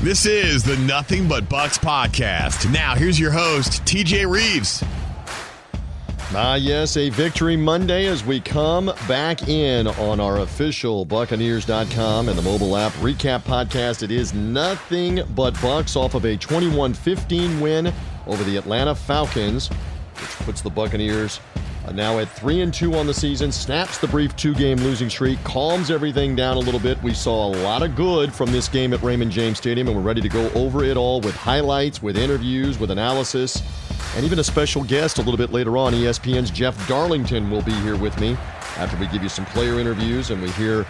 This is the Nothing But Bucks podcast. Now, here's your host, TJ Reeves. Yes, a victory Monday as we come back in on our official Buccaneers.com and the mobile app recap podcast. It is Nothing But Bucks off of a 21-15 win over the Atlanta Falcons, which puts the Buccaneers now at 3-2 on the season, snaps the brief two-game losing streak, calms everything down a little bit. We saw a lot of good from this game at Raymond James Stadium, and we're ready to go over it all with highlights, with interviews, with analysis, and even a special guest a little bit later on. ESPN's Jeff Darlington will be here with me after we give you some player interviews and we hear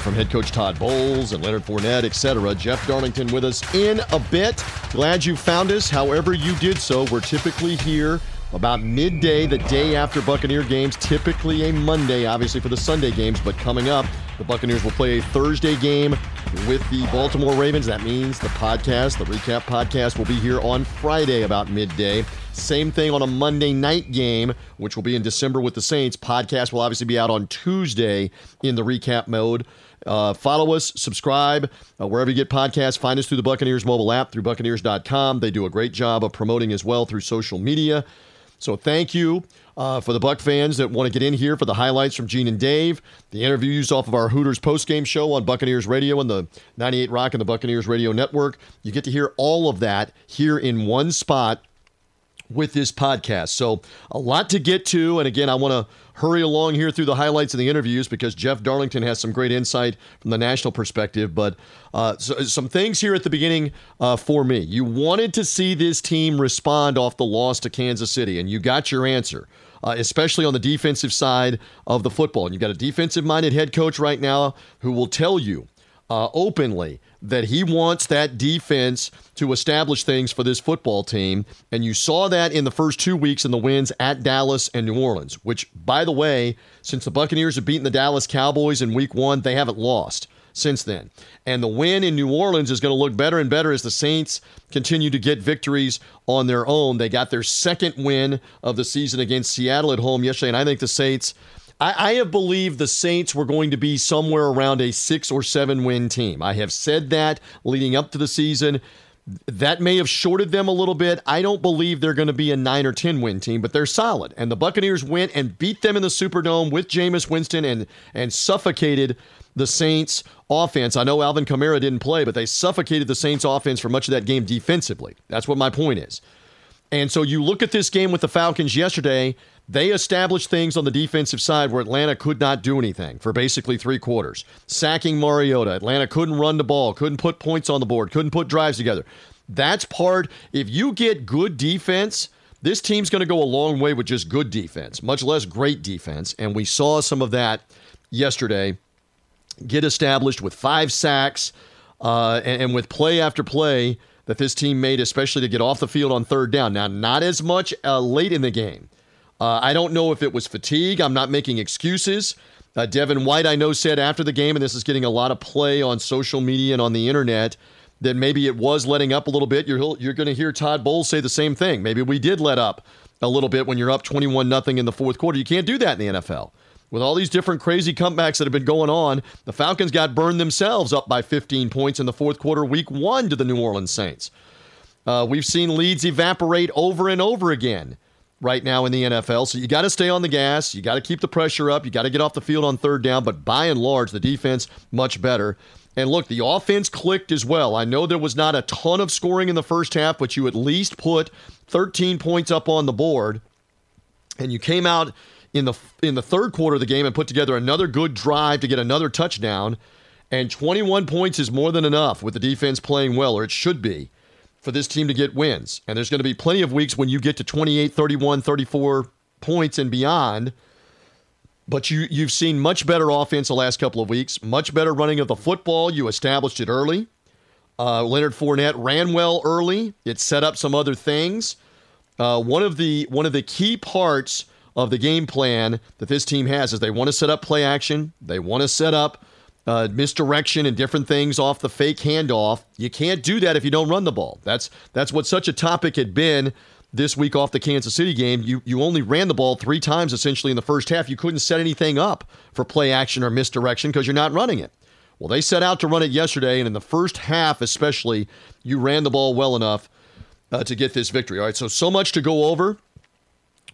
from head coach Todd Bowles and Leonard Fournette, etc. Jeff Darlington with us in a bit. Glad you found us, however you did so. We're typically here about midday, the day after Buccaneer games, typically a Monday, obviously, for the Sunday games. But coming up, the Buccaneers will play a Thursday game with the Baltimore Ravens. That means the podcast, the recap podcast, will be here on Friday about midday. Same thing on a Monday night game, which will be in December with the Saints. Podcast will obviously be out on Tuesday in the recap mode. Follow us, subscribe, wherever you get podcasts. Find us through the Buccaneers mobile app, through Buccaneers.com. They do a great job of promoting as well through social media. So thank you for the Buck fans that want to get in here for the highlights from Gene and Dave, the interviews off of our Hooters postgame show on Buccaneers Radio and the 98 Rock and the Buccaneers Radio Network. You get to hear all of that here in one spot with this podcast. So a lot to get to. And again, I want to hurry along here through the highlights and the interviews because Jeff Darlington has some great insight from the national perspective. But some things here at the beginning for me. You wanted to see this team respond off the loss to Kansas City, and you got your answer, especially on the defensive side of the football. And you've got a defensive-minded head coach right now who will tell you openly that he wants that defense to establish things for this football team. And you saw that in the first 2 weeks in the wins at Dallas and New Orleans, which, by the way, since the Buccaneers have beaten the Dallas Cowboys in week one, they haven't lost since then. And the win in New Orleans is going to look better and better as the Saints continue to get victories on their own. They got their second win of the season against Seattle at home yesterday, and I think the Saints... I have believed the Saints were going to be somewhere around a 6 or 7 win team. I have said that leading up to the season. That may have shorted them a little bit. I don't believe they're going to be a 9 or 10 win team, but they're solid. And the Buccaneers went and beat them in the Superdome with Jameis Winston and suffocated the Saints offense. I know Alvin Kamara didn't play, but they suffocated the Saints offense for much of that game defensively. That's what my point is. And so you look at this game with the Falcons yesterday. They established things on the defensive side where Atlanta could not do anything for basically 3 quarters. Sacking Mariota. Atlanta couldn't run the ball, couldn't put points on the board, couldn't put drives together. That's part. If you get good defense, this team's going to go a long way with just good defense, much less great defense. And we saw some of that yesterday get established with 5 sacks and with play after play that this team made, especially to get off the field on third down. Now, not as much late in the game. I don't know if it was fatigue. I'm not making excuses. Devin White, I know, said after the game, and this is getting a lot of play on social media and on the internet, that maybe it was letting up a little bit. You're going to hear Todd Bowles say the same thing. Maybe we did let up a little bit when you're up 21-0 in the fourth quarter. You can't do that in the NFL. With all these different crazy comebacks that have been going on, the Falcons got burned themselves up by 15 points in the fourth quarter, week one, to the New Orleans Saints. We've seen leads evaporate over and over again right now in the NFL. So you got to stay on the gas. You got to keep the pressure up. You got to get off the field on third down. But by and large, the defense much better. And look, the offense clicked as well. I know there was not a ton of scoring in the first half, but you at least put 13 points up on the board. And you came out in the third quarter of the game and put together another good drive to get another touchdown. And 21 points is more than enough with the defense playing well, or it should be, for this team to get wins. And there's going to be plenty of weeks when you get to 28, 31, 34 points and beyond. But you've seen much better offense the last couple of weeks, much better running of the football. You established it early. Leonard Fournette ran well early. It set up some other things. One of the key parts of the game plan that this team has is they want to set up play action. They want to set up misdirection and different things off the fake handoff. You can't do that if you don't run the ball. That's what such a topic had been this week off the Kansas City game. You only ran the ball 3 times essentially in the first half. You couldn't set anything up for play action or misdirection because you're not running it. Well, they set out to run it yesterday, and in the first half especially, you ran the ball well enough to get this victory. All right, so much to go over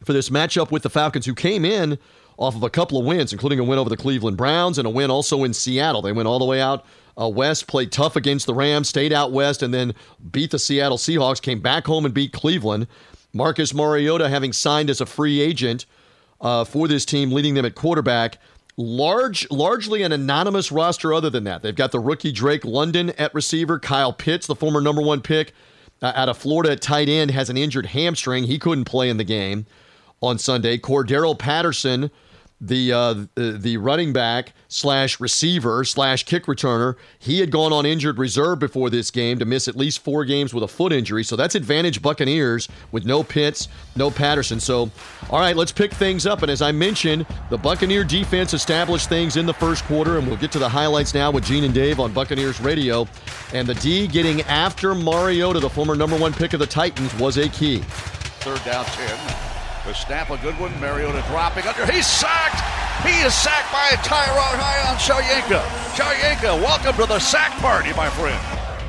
for this matchup with the Falcons, who came in off of a couple of wins, including a win over the Cleveland Browns and a win also in Seattle. They went all the way out west, played tough against the Rams, stayed out west, and then beat the Seattle Seahawks, came back home and beat Cleveland. Marcus Mariota, having signed as a free agent for this team, leading them at quarterback. Largely an anonymous roster other than that. They've got the rookie Drake London at receiver. Kyle Pitts, the former number one pick out of Florida at tight end, has an injured hamstring. He couldn't play in the game on Sunday. Cordarrelle Patterson, the running back slash receiver slash kick returner, he had gone on injured reserve before this game to miss at least 4 games with a foot injury. So that's advantage Buccaneers with no Pitts, no Patterson. So, all right, let's pick things up. And as I mentioned, the Buccaneer defense established things in the first quarter, and we'll get to the highlights now with Gene and Dave on Buccaneers Radio. And the D getting after Mariota, the former number one pick of the Titans, was a key. 3rd down 10. The snap, a good one. Mariota dropping under. He's sacked. He is sacked by Tryon-Shoyinka. Shoyinka, welcome to the sack party, my friend.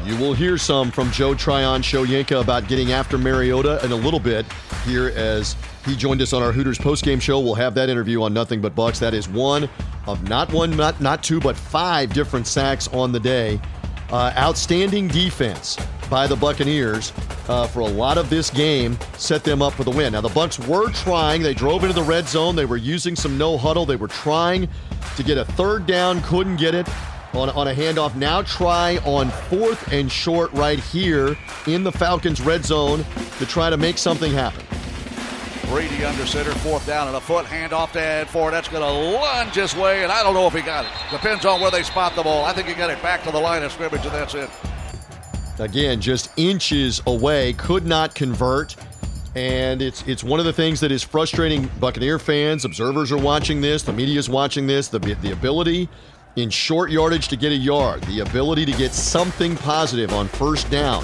You will hear some from Joe Tryon-Shoyinka about getting after Mariota in a little bit here as he joined us on our Hooters postgame show. We'll have that interview on Nothing But Bucks. That is one of not two, but 5 different sacks on the day. Outstanding defense by the Buccaneers for a lot of this game, set them up for the win. Now, the Bucs were trying. They drove into the red zone. They were using some no huddle. They were trying to get a 3rd down, couldn't get it on a handoff. Now try on 4th and short right here in the Falcons' red zone to try to make something happen. Brady under center, 4th down and a foot, handoff to Ed Ford. That's going to lunge his way, and I don't know if he got it. Depends on where they spot the ball. I think he got it back to the line of scrimmage, and that's it. Again, just inches away, could not convert. And it's one of the things that is frustrating Buccaneer fans. Observers are watching this. The media is watching this. The ability in short yardage to get a yard, the ability to get something positive on 1st down.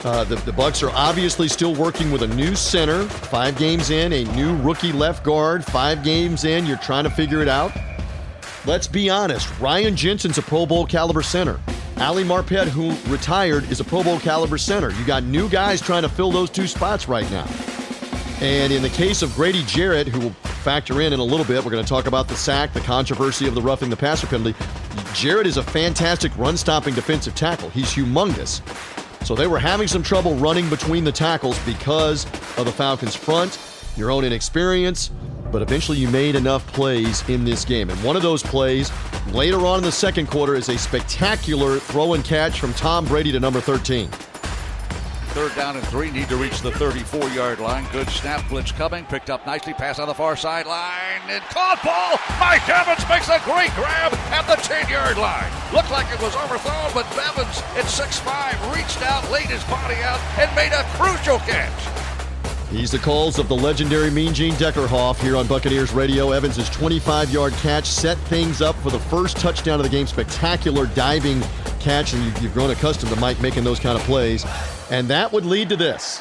The Bucs are obviously still working with a new center, 5 games in, a new rookie left guard, 5 games in. You're trying to figure it out. Let's be honest. Ryan Jensen's a Pro Bowl caliber center. Ali Marpet, who retired, is a Pro Bowl caliber center. You got new guys trying to fill those 2 spots right now. And in the case of Grady Jarrett, who will factor in a little bit, we're going to talk about the sack, the controversy of the roughing the passer penalty. Jarrett is a fantastic run-stopping defensive tackle. He's humongous. So they were having some trouble running between the tackles because of the Falcons' front, your own inexperience, but eventually you made enough plays in this game. And one of those plays later on in the second quarter is a spectacular throw and catch from Tom Brady to number 13. 3rd down and 3, need to reach the 34-yard line. Good snap, blitz coming, picked up nicely, pass on the far sideline, and caught ball! Mike Evans makes a great grab at the 10-yard line. Looked like it was overthrown, but Evans at 6'5", reached out, laid his body out, and made a crucial catch. He's the calls of the legendary Mean Gene Deckerhoff here on Buccaneers Radio. Evans' 25-yard catch set things up for the first touchdown of the game. Spectacular diving catch, and you've grown accustomed to Mike making those kind of plays. And that would lead to this.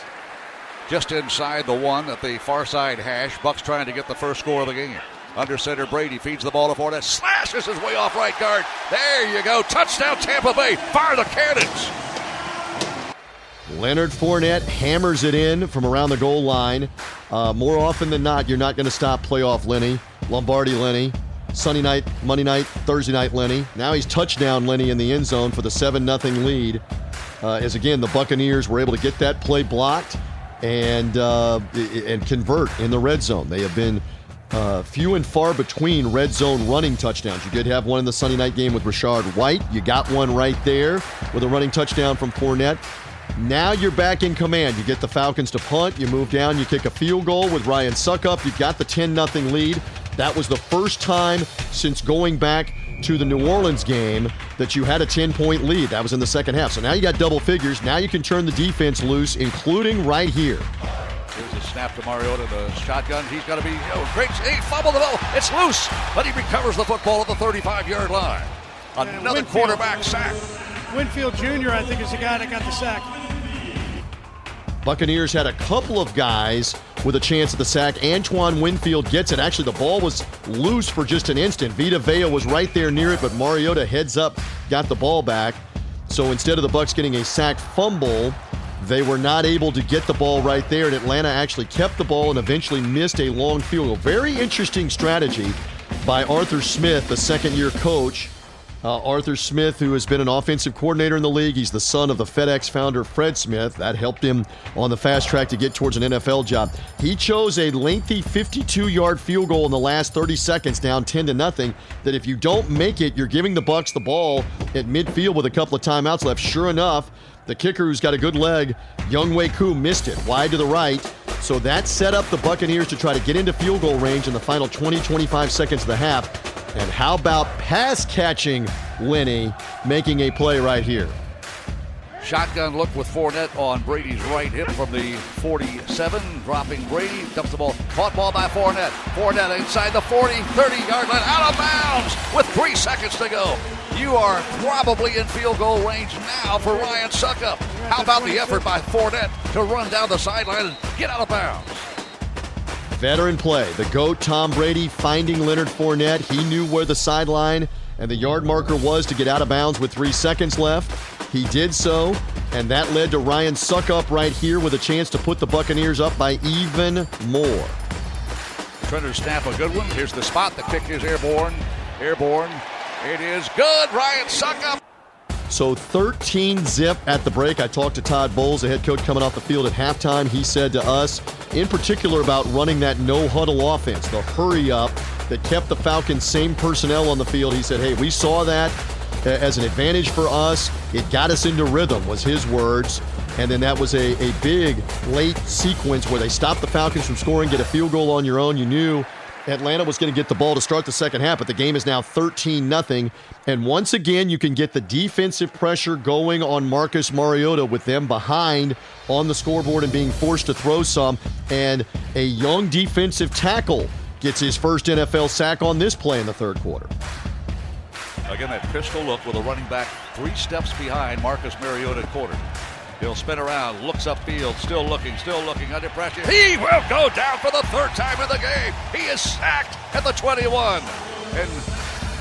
Just inside the 1 at the far side hash. Bucs trying to get the first score of the game. Under center, Brady feeds the ball to Fournette. Slashes his way off right guard. There you go. Touchdown, Tampa Bay. Fire the cannons. Leonard Fournette hammers it in from around the goal line. More often than not, you're not going to stop playoff Lenny, Lombardi Lenny, Sunday night, Monday night, Thursday night Lenny. Now he's touchdown Lenny in the end zone for the 7-0 lead. As again, the Buccaneers were able to get that play blocked and convert in the red zone. They have been few and far between red zone running touchdowns. You did have one in the Sunday night game with Rashard White. You got one right there with a running touchdown from Fournette. Now you're back in command. You get the Falcons to punt. You move down. You kick a field goal with Ryan Succop. You've got the 10-0 lead. That was the first time since going back to the New Orleans game that you had a 10-point lead. That was in the second half. So now you got double figures. Now you can turn the defense loose, including right here. Here's a snap to Mariota, the shotgun. He's got to be great. He fumbled the ball. It's loose, but he recovers the football at the 35-yard line. Another quarterback sack. Winfield Jr., I think, is the guy that got the sack. Buccaneers had a couple of guys with a chance at the sack. Antoine Winfield gets it. Actually, the ball was loose for just an instant. Vita Vea was right there near it, but Mariota heads up, got the ball back. So instead of the Bucs getting a sack fumble, they were not able to get the ball right there, and Atlanta actually kept the ball and eventually missed a long field goal. Very interesting strategy by Arthur Smith, the second-year coach. Arthur Smith, who has been an offensive coordinator in the league. He's the son of the FedEx founder, Fred Smith. That helped him on the fast track to get towards an NFL job. He chose a lengthy 52-yard field goal in the last 30 seconds, down 10-0, that if you don't make it, you're giving the Bucs the ball at midfield with a couple of timeouts left. Sure enough, the kicker, who's got a good leg, Younghoe Koo, missed it wide to the right. So that set up the Buccaneers to try to get into field goal range in the final 20-25 seconds of the half. And how about pass catching Lenny making a play right here? Shotgun look with Fournette on Brady's right hip from the 47. Dropping Brady, dumps the ball. Caught ball by Fournette. Fournette inside the 40, 30-yard line. Out of bounds with 3 seconds to go. You are probably in field goal range now for Ryan Succop. How about the effort by Fournette to run down the sideline and get out of bounds? Veteran play. The GOAT, Tom Brady, finding Leonard Fournette. He knew where the sideline and the yard marker was to get out of bounds with 3 seconds left. He did so, and that led to Ryan Succop right here with a chance to put the Buccaneers up by even more. Trying to snap a good one. Here's the spot. The kick is airborne. Airborne. It is good, Ryan Succop. So 13-zip at the break. I talked to Todd Bowles, the head coach, coming off the field at halftime. He said to us, in particular about running that no-huddle offense, the hurry-up that kept the Falcons' same personnel on the field. He said, hey, we saw that as an advantage for us. It got us into rhythm, was his words. And then that was a big late sequence where they stopped the Falcons from scoring, get a field goal on your own. You knew Atlanta was going to get the ball to start the second half, but the game is now 13-0. And once again, you can get the defensive pressure going on Marcus Mariota with them behind on the scoreboard and being forced to throw some. And a young defensive tackle gets his first NFL sack on this play in the third quarter. Again, that pistol look with a running back 3 steps behind Marcus Mariota at quarter. He'll spin around, looks upfield, still looking, under pressure. He will go down for the third time in the game. He is sacked at the 21. And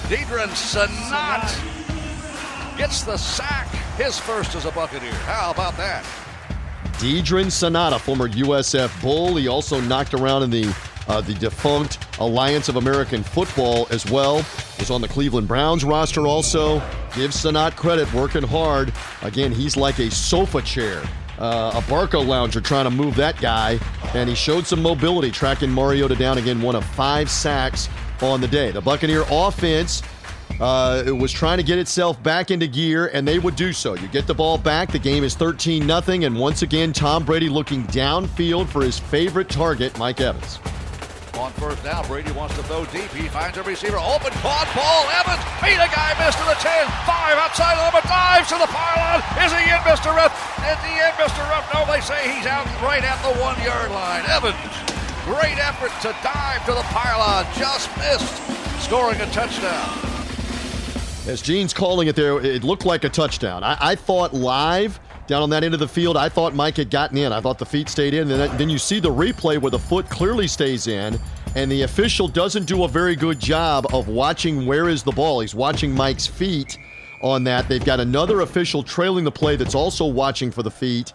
Deadrin Senat gets the sack, his first as a Buccaneer. How about that? Deadrin Senat, a former USF Bull. He also knocked around in the defunct Alliance of American Football as well. Was on the Cleveland Browns roster also. Give Senat credit, working hard. Again, he's like a sofa chair, a Barco lounger trying to move that guy. And he showed some mobility, tracking Mariota down again, one of 5 sacks on the day. The Buccaneer offense was trying to get itself back into gear, and they would do so. You get the ball back, the game is 13-0, and once again, Tom Brady looking downfield for his favorite target, Mike Evans. On first down, Brady wants to throw deep. He finds a receiver. Open, caught ball. Evans beat a guy, missed to the 10. 5 outside of the dives to the pylon. Is he in, Mr. Ruff? At the end, Mr. Ruff. No, they say he's out right at the 1-yard line. Evans, great effort to dive to the pylon. Just missed, scoring a touchdown. As Gene's calling it there, it looked like a touchdown. I thought live down on that end of the field, I thought Mike had gotten in. I thought the feet stayed in. Then you see the replay where the foot clearly stays in, and the official doesn't do a very good job of watching where is the ball. He's watching Mike's feet on that. They've got another official trailing the play that's also watching for the feet,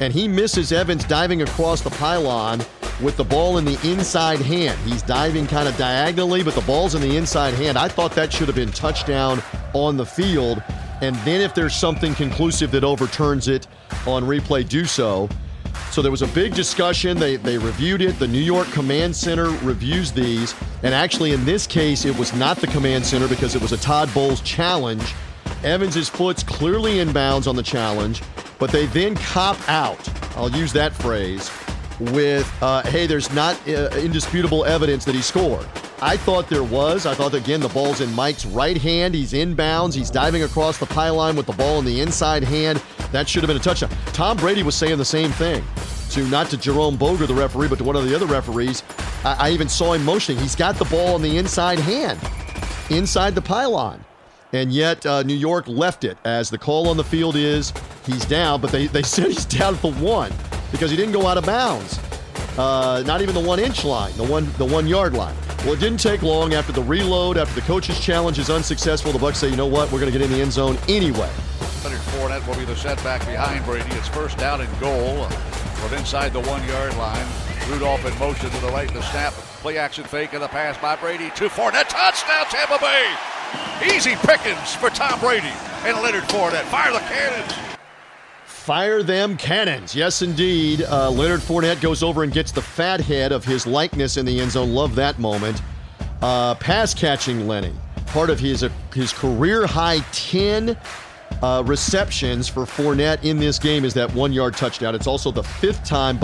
and he misses Evans diving across the pylon with the ball in the inside hand. He's diving kind of diagonally, but the ball's in the inside hand. I thought that should have been touchdown on the field. And then if there's something conclusive that overturns it on replay, do so. So there was a big discussion. They reviewed it. The New York Command Center reviews these. And actually, in this case, it was not the Command Center because it was a Todd Bowles challenge. Evans' foot's clearly in bounds on the challenge, but they then cop out. I'll use that phrase with, hey, there's not indisputable evidence that he scored. I thought there was. I thought, again, the ball's in Mike's right hand. He's in bounds. He's diving across the pylon with the ball in the inside hand. That should have been a touchdown. Tom Brady was saying the same thing, not to Jerome Boger, the referee, but to one of the other referees. I even saw him motioning. He's got the ball in the inside hand, inside the pylon. And yet New York left it as the call on the field is he's down, but they said he's down for one because he didn't go out of bounds. Not even the 1-inch line, the 1-yard line. Well, it didn't take long. After the reload, after the coach's challenge is unsuccessful, the Bucs say, you know what, we're going to get in the end zone anyway. Leonard Fournette will be the setback behind Brady. It's first down and goal from inside the 1-yard line. Rudolph in motion to the right, the snap, play action fake, and the pass by Brady to Fournette. Touchdown, Tampa Bay! Easy pickings for Tom Brady and Leonard Fournette. Fire the cannons! Fire them cannons. Yes, indeed. Leonard Fournette goes over and gets the fat head of his likeness in the end zone. Love that moment. Pass-catching Lenny. Part of his career-high 10 receptions for Fournette in this game is that 1-yard touchdown. It's also the 5th time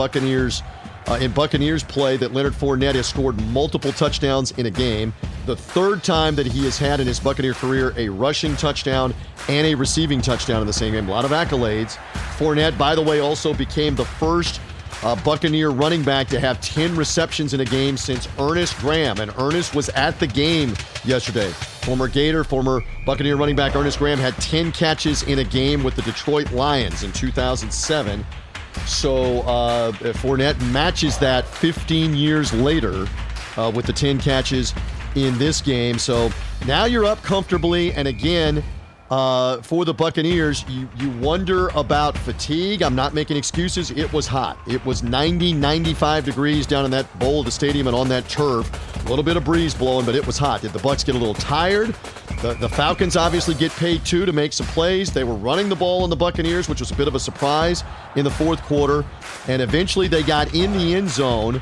in Buccaneers play that Leonard Fournette has scored multiple touchdowns in a game. The 3rd time that he has had in his Buccaneer career a rushing touchdown and a receiving touchdown in the same game. A lot of accolades. Fournette, by the way, also became the first Buccaneer running back to have 10 receptions in a game since Ernest Graham. And Ernest was at the game yesterday. Former Gator, former Buccaneer running back Ernest Graham had 10 catches in a game with the Detroit Lions in 2007. So Fournette matches that 15 years later with the 10 catches in this game. So now you're up comfortably. And again, for the Buccaneers, you wonder about fatigue. I'm not making excuses. It was hot. It was 90, 95 degrees down in that bowl of the stadium and on that turf. A little bit of breeze blowing, but it was hot. Did the Bucs get a little tired? The Falcons obviously get paid, too, to make some plays. They were running the ball on the Buccaneers, which was a bit of a surprise in the 4th quarter. And eventually they got in the end zone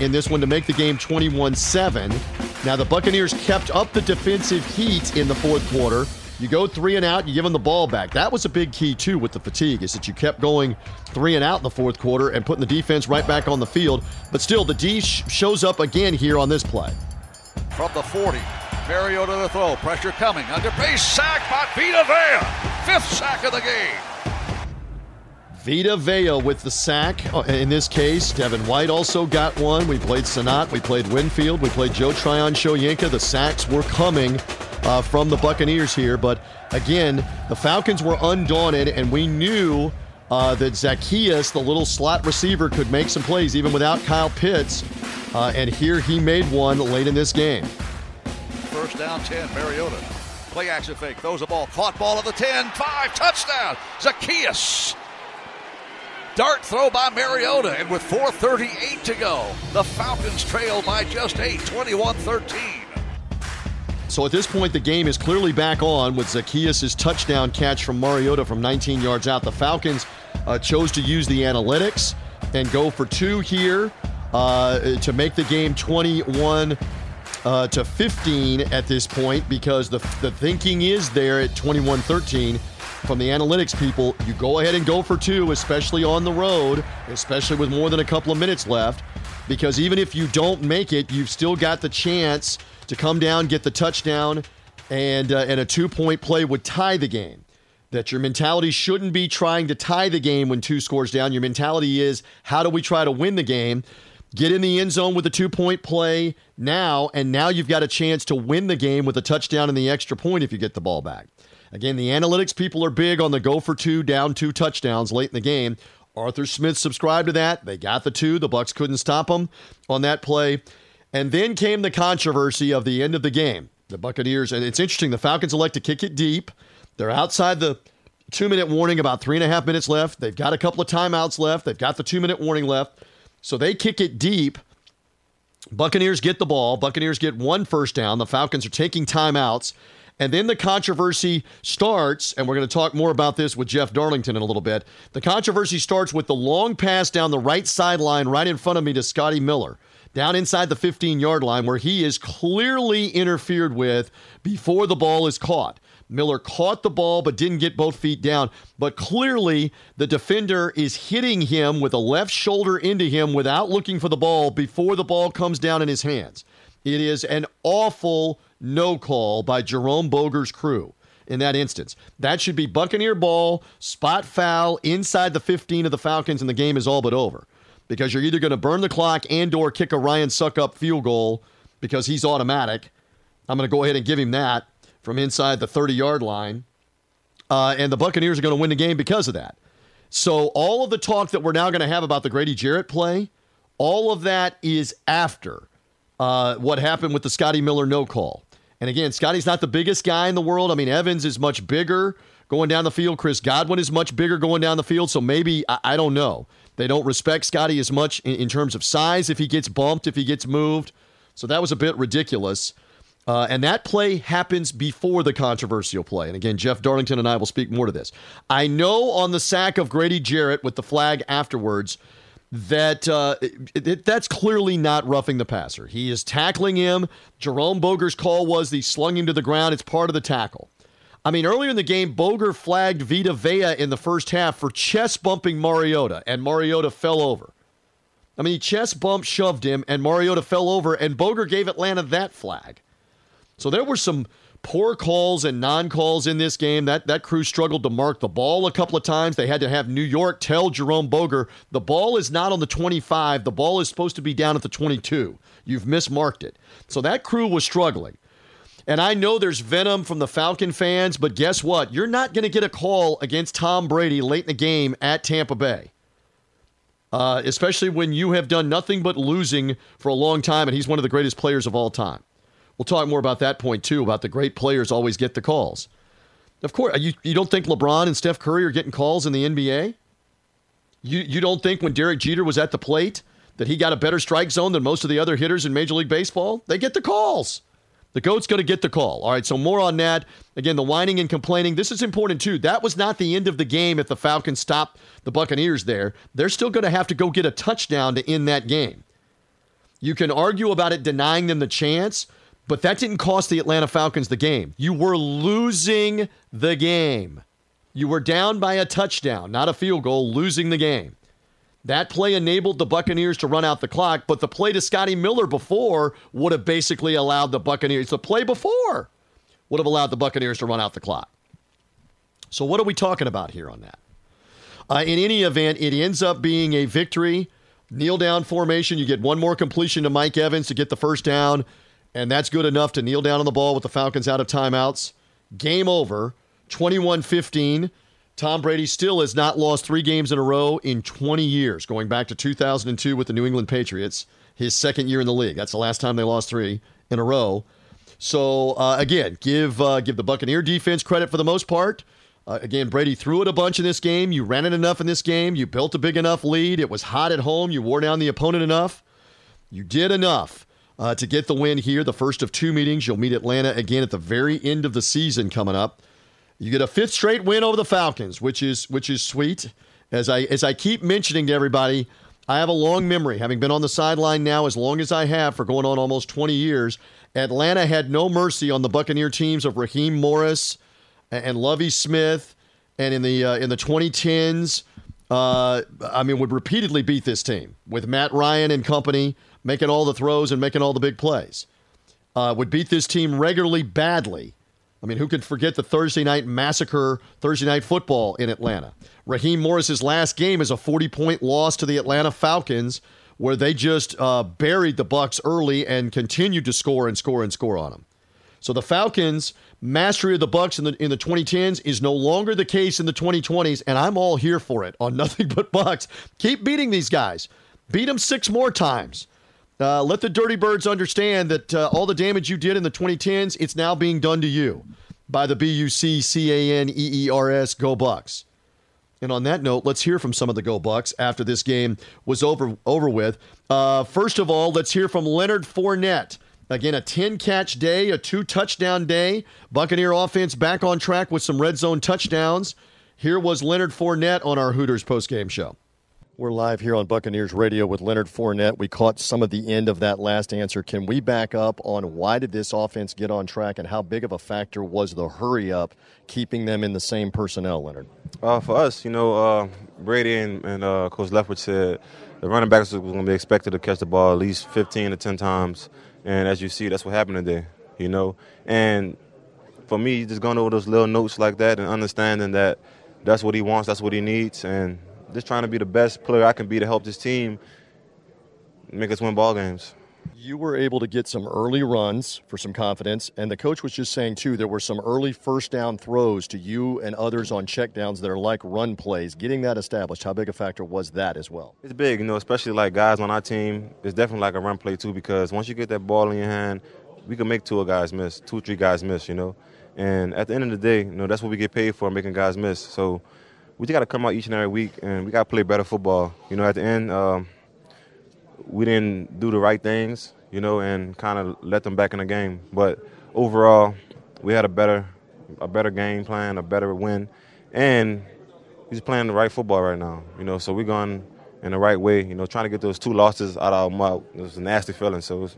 in this one to make the game 21-7. Now the Buccaneers kept up the defensive heat in the 4th quarter. You go 3 and out, you give them the ball back. That was a big key, too, with the fatigue, is that you kept going 3 and out in the 4th quarter and putting the defense right back on the field. But still, the D shows up again here on this play. From the 40. Mariota to throw, pressure coming, under base sack by Vita Vea, 5th sack of the game. Vita Vea with the sack, in this case. Devin White also got one. We played Senat, we played Winfield, we played Joe Tryon-Shoyinka. The sacks were coming from the Buccaneers here, but again, the Falcons were undaunted, and we knew that Zacchaeus, the little slot receiver, could make some plays even without Kyle Pitts, and here he made one late in this game. First down, 10, Mariota. Play action fake, throws the ball. Caught ball at the 10, 5, touchdown, Zacchaeus. Dart throw by Mariota, and with 4:38 to go, the Falcons trail by just 8, 21-13. So at this point, the game is clearly back on with Zacchaeus' touchdown catch from Mariota from 19 yards out. The Falcons chose to use the analytics and go for 2 here to make the game 21 to 15 at this point, because the thinking is there at 21-13 from the analytics people. You go ahead and go for 2, especially on the road, especially with more than a couple of minutes left, because even if you don't make it, you've still got the chance to come down, get the touchdown, and a 2-point play would tie the game. That your mentality shouldn't be trying to tie the game when 2 scores down. Your mentality is, how do we try to win the game? Get in the end zone with a 2-point play now, and now you've got a chance to win the game with a touchdown and the extra point if you get the ball back. Again, the analytics people are big on the go for 2, down 2 touchdowns late in the game. Arthur Smith subscribed to that. They got the 2. The Bucs couldn't stop them on that play. And then came the controversy of the end of the game. The Buccaneers, and it's interesting, the Falcons elect to kick it deep. They're outside the 2-minute warning, about 3.5 minutes left. They've got a couple of timeouts left. They've got the 2-minute warning left. So they kick it deep. Buccaneers get the ball. Buccaneers get 1 first down. The Falcons are taking timeouts. And then the controversy starts, and we're going to talk more about this with Jeff Darlington in a little bit. The controversy starts with the long pass down the right sideline right in front of me to Scotty Miller, down inside the 15-yard line where he is clearly interfered with before the ball is caught. Miller caught the ball but didn't get both feet down. But clearly, the defender is hitting him with a left shoulder into him without looking for the ball before the ball comes down in his hands. It is an awful no call by Jerome Boger's crew in that instance. That should be Buccaneer ball, spot foul, inside the 15 of the Falcons, and the game is all but over. Because you're either going to burn the clock and or kick a Ryan Succop field goal because he's automatic. I'm going to go ahead and give him that. From inside the 30-yard line, and the Buccaneers are going to win the game because of that. So all of the talk that we're now going to have about the Grady Jarrett play, All of that is after what happened with the Scotty Miller no-call. And again, Scotty's not the biggest guy in the world. I mean, Evans is much bigger going down the field. Chris Godwin is much bigger going down the field. So maybe, I don't know. They don't respect Scotty as much in terms of size if he gets bumped, if he gets moved. So that was a bit ridiculous. And that play happens before the controversial play. And again, Jeff Darlington and I will speak more to this. I know on the sack of Grady Jarrett with the flag afterwards that that's clearly not roughing the passer. He is tackling him. Jerome Boger's call was he slung him to the ground. It's part of the tackle. I mean, earlier in the game, Boger flagged Vita Vea in the first half for chest bumping Mariota, and Mariota fell over. I mean, he chest bumped, shoved him, and Mariota fell over, and Boger gave Atlanta that flag. So there were some poor calls and non-calls in this game. That crew struggled to mark the ball a couple of times. They had to have New York tell Jerome Boger, the ball is not on the 25. The ball is supposed to be down at the 22. You've mismarked it. So that crew was struggling. And I know there's venom from the Falcon fans, but guess what? You're not going to get a call against Tom Brady late in the game at Tampa Bay. Especially when you have done nothing but losing for a long time, and he's one of the greatest players of all time. We'll talk more about that point, too, about the great players always get the calls. Of course, you don't think LeBron and Steph Curry are getting calls in the NBA? You don't think when Derek Jeter was at the plate that he got a better strike zone than most of the other hitters in Major League Baseball? They get the calls. The GOAT's going to get the call. All right, so more on that. Again, the whining and complaining. This is important, too. That was not the end of the game if the Falcons stopped the Buccaneers there. They're still going to have to go get a touchdown to end that game. You can argue about it denying them the chance, but that didn't cost the Atlanta Falcons the game. You were losing the game. You were down by a touchdown, not a field goal, losing the game. That play enabled the Buccaneers to run out the clock, but the play to Scotty Miller before would have basically allowed the Buccaneers. The play before would have allowed the Buccaneers to run out the clock. So what are we talking about here on that? In any event, it ends up being a victory. Kneel down formation. You get one more completion to Mike Evans to get the first down. And that's good enough to kneel down on the ball with the Falcons out of timeouts. Game over, 21-15. Tom Brady still has not lost three games in a row in 20 years, going back to 2002 with the New England Patriots, his second year in the league. That's the last time they lost three in a row. So, again, give the Buccaneer defense credit for the most part. Again, Brady threw it a bunch in this game. You ran it enough in this game. You built a big enough lead. It was hot at home. You wore down the opponent enough. You did enough. To get the win here, the first of two meetings. You'll meet Atlanta again at the very end of the season coming up. You get a fifth straight win over the Falcons, which is sweet. As I keep mentioning to everybody, I have a long memory, having been on the sideline now as long as I have for going on almost 20 years. Atlanta had no mercy on the Buccaneer teams of Raheem Morris and Lovie Smith, and in the 2010s, would repeatedly beat this team with Matt Ryan and company, making all the throws and making all the big plays, would beat this team regularly badly. I mean, who could forget the Thursday night massacre, Thursday night football in Atlanta? Raheem Morris's last game is a 40-point loss to the Atlanta Falcons, where they just buried the Bucs early and continued to score and score and score on them. So the Falcons' mastery of the Bucs in the 2010s is no longer the case in the 2020s, and I'm all here for it on Nothing But Bucs. Keep beating these guys. Beat them six more times. Let the Dirty Birds understand that all the damage you did in the 2010s, it's now being done to you by the Buccaneers. Go Bucks. And on that note, let's hear from some of the Go Bucks after this game was over with. First of all, let's hear from Leonard Fournette. Again, a 10-catch day, a 2-touchdown day. Buccaneer offense back on track with some red zone touchdowns. Here was Leonard Fournette on our Hooters postgame show. We're live here on Buccaneers Radio with Leonard Fournette. We caught some of the end of that last answer. Can we back up on why did this offense get on track and how big of a factor was the hurry up keeping them in the same personnel, Leonard? For us, Brady and Coach Leftwich said the running backs were going to be expected to catch the ball at least 15 to 10 times. And as you see, that's what happened today, And for me, just going over those little notes like that and understanding that that's what he wants, that's what he needs, and just trying to be the best player I can be to help this team make us win ball games. you were able to get some early runs for some confidence, and the coach was just saying, too, there were some early first down throws to you and others on checkdowns that are like run plays. Getting that established, how big a factor was that as well? It's big, especially like guys on our team. It's definitely like a run play, too, because once you get that ball in your hand, we can make two or three guys miss, And at the end of the day, that's what we get paid for, making guys miss. So we just got to come out each and every week, and we got to play better football. At the end, we didn't do the right things, and kind of let them back in the game. But overall, we had a better game plan, a better win, and he's playing the right football right now. So we're going in the right way. Trying to get those two losses out of our mouth, it was a nasty feeling. So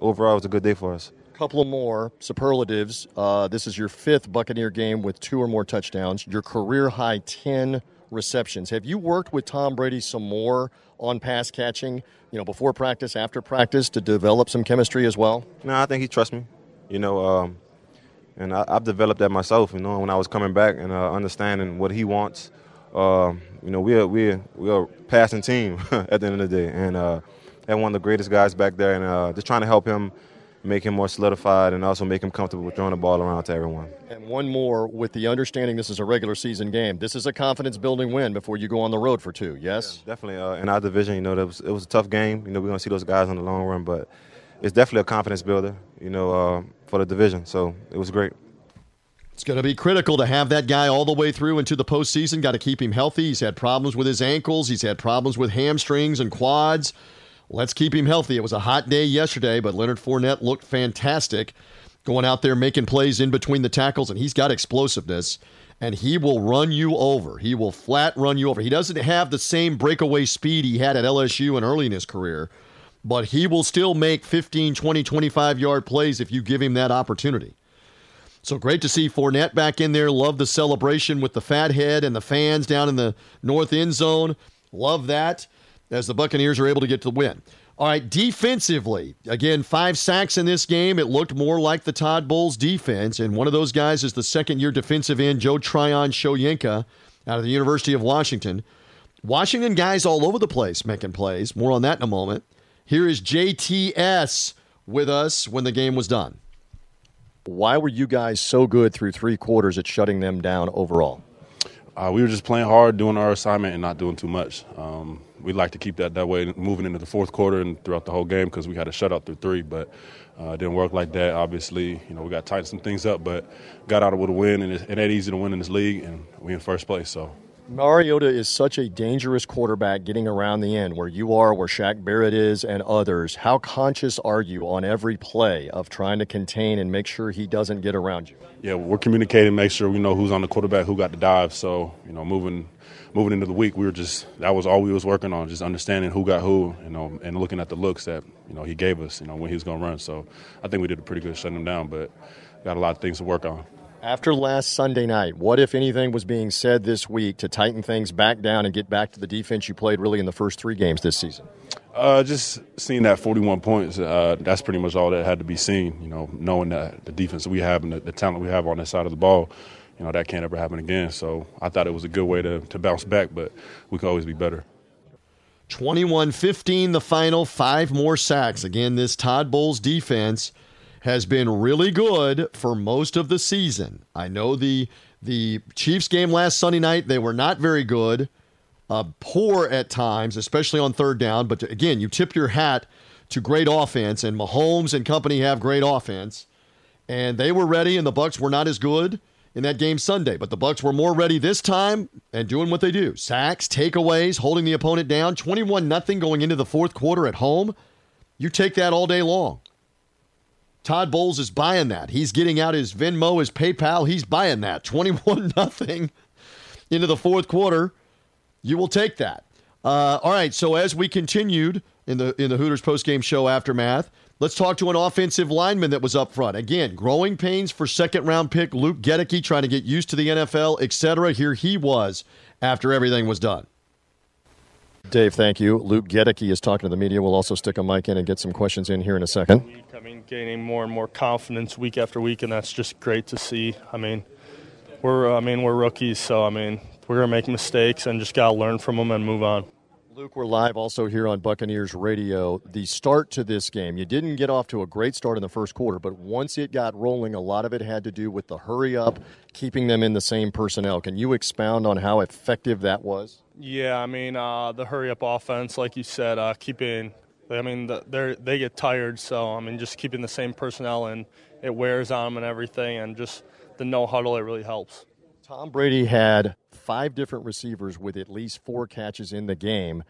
overall, it was a good day for us. Couple more superlatives. This is your fifth Buccaneer game with two or more touchdowns. Your career high 10 receptions. Have you worked with Tom Brady some more on pass catching, before practice, after practice, to develop some chemistry as well? No, I think he trusts me, and I've developed that myself, when I was coming back and understanding what he wants. We're a passing team at the end of the day, and had one of the greatest guys back there, and just trying to help him, make him more solidified, and also make him comfortable with throwing the ball around to everyone. And one more, with the understanding this is a regular season game. This is a confidence-building win before you go on the road for two, yes? Yeah, definitely. In our division, it was a tough game. We're going to see those guys in the long run, but it's definitely a confidence builder, for the division. So it was great. It's going to be critical to have that guy all the way through into the postseason. Got to keep him healthy. He's had problems with his ankles. He's had problems with hamstrings and quads. Let's keep him healthy. It was a hot day yesterday, but Leonard Fournette looked fantastic going out there making plays in between the tackles, and he's got explosiveness, and he will run you over. He will flat run you over. He doesn't have the same breakaway speed he had at LSU and early in his career, but he will still make 15, 20, 25-yard plays if you give him that opportunity. So great to see Fournette back in there. Love the celebration with the fat head and the fans down in the north end zone. Love that, as the Buccaneers are able to get to the win. All right, defensively, again, 5 sacks in this game. It looked more like the Todd Bowles defense, and one of those guys is the second-year defensive end, Joe Tryon-Shoyinka, out of the University of Washington. Washington guys all over the place making plays. More on that in a moment. Here is JTS with us when the game was done. Why were you guys so good through 3 quarters at shutting them down overall? We were just playing hard, doing our assignment, and not doing too much. We'd like to keep that way moving into the fourth quarter and throughout the whole game, because we had a shutout through 3, but it didn't work like that. Obviously, we got to tighten some things up, but got out with a win, and it ain't easy to win in this league, and we in first place. So Mariota is such a dangerous quarterback getting around the end, where you are, where Shaq Barrett is, and others. How conscious are you on every play of trying to contain and make sure he doesn't get around you? Yeah, we're communicating, make sure we know who's on the quarterback, who got the dive. So, moving into the week, we were that was all we was working on, just understanding who got who, and looking at the looks that, he gave us, when he was going to run. So I think we did a pretty good shutting him down, but got a lot of things to work on. After last Sunday night, what, if anything, was being said this week to tighten things back down and get back to the defense you played really in the first 3 games this season? Just seeing that 41 points, that's pretty much all that had to be seen, knowing that the defense we have and the talent we have on that side of the ball, that can't ever happen again. So I thought it was a good way to bounce back, but we could always be better. 21-15 the final, 5 more sacks. Again, this Todd Bowles defense has been really good for most of the season. I know the Chiefs game last Sunday night, they were not very good, poor at times, especially on third down. But again, you tip your hat to great offense, and Mahomes and company have great offense. And they were ready, and the Bucs were not as good in that game Sunday. But the Bucs were more ready this time and doing what they do. Sacks, takeaways, holding the opponent down, 21-0 going into the fourth quarter at home. You take that all day long. Todd Bowles is buying that. He's getting out his Venmo, his PayPal. He's buying that. 21-0 into the fourth quarter. You will take that. All right, so as we continued in the Hooters postgame show aftermath, let's talk to an offensive lineman that was up front. Again, growing pains for second-round pick Luke Gedicky, trying to get used to the NFL, etc. Here he was after everything was done. Dave, thank you. Luke Gedicky is talking to the media. We'll also stick a mic in and get some questions in here in a second. Gaining more and more confidence week after week, and that's just great to see. We're rookies, so we're gonna make mistakes and just gotta learn from them and move on. Luke, we're live also here on Buccaneers Radio. The start to this game, you didn't get off to a great start in the first quarter, but once it got rolling, a lot of it had to do with the hurry up, keeping them in the same personnel. Can you expound on how effective that was? Yeah, I mean, the hurry up offense, like you said, keeping – I mean, they get tired, so, I mean, just keeping the same personnel and it wears on them and everything, and just the no huddle, it really helps. Tom Brady had 5 different receivers with at least 4 catches in the game.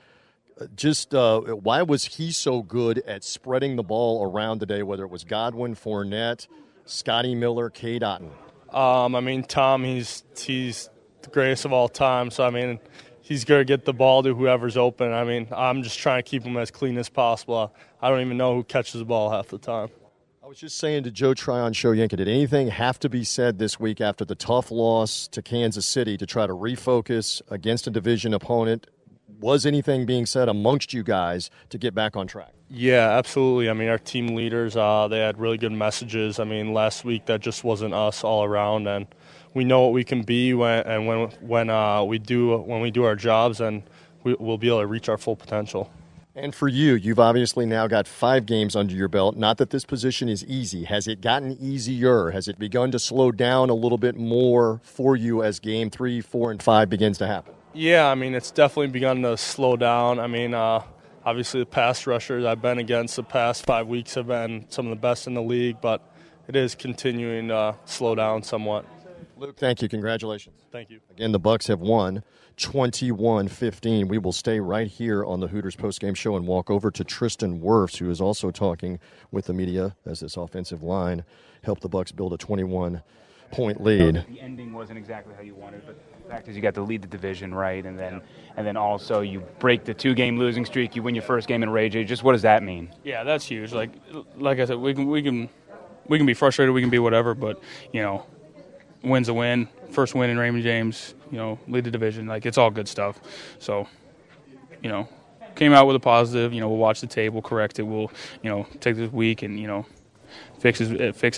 Just why was he so good at spreading the ball around today, whether it was Godwin, Fournette, Scotty Miller, K. Dotton? I mean, Tom, he's the greatest of all time. So, I mean, he's going to get the ball to whoever's open. I mean, I'm just trying to keep him as clean as possible. I don't even know who catches the ball half the time. I was just saying to Joe Tryon-Shoyinka, did anything have to be said this week after the tough loss to Kansas City to try to refocus against a division opponent? Was anything being said amongst you guys to get back on track? Yeah, absolutely. I mean, our team leaders, they had really good messages. I mean, last week that just wasn't us all around, and we know what we can be when we do our jobs, and we'll be able to reach our full potential. And for you, you've obviously now got 5 games under your belt. Not that this position is easy. Has it gotten easier? Has it begun to slow down a little bit more for you as game 3, 4, and 5 begins to happen? Yeah, I mean, it's definitely begun to slow down. I mean, obviously the pass rushers I've been against the past 5 weeks have been some of the best in the league, but it is continuing to slow down somewhat. Luke, thank you. Congratulations. Thank you. Again, the Bucs have won 21-15. We will stay right here on the Hooters postgame show and walk over to Tristan Wirfs, who is also talking with the media as this offensive line helped the Bucs build a 21-point lead. The ending wasn't exactly how you wanted, but the fact is you got to lead the division, right? And then also you break the 2-game losing streak. You win your first game in Ray J. Just what does that mean? Yeah, that's huge. Like I said, we can be frustrated, we can be whatever, but you know. Win's a win. First win in Raymond James, you know, lead the division. Like, it's all good stuff. So, you know, came out with a positive. You know, we'll watch the tape, we'll correct it. We'll, you know, take this week and, you know, fix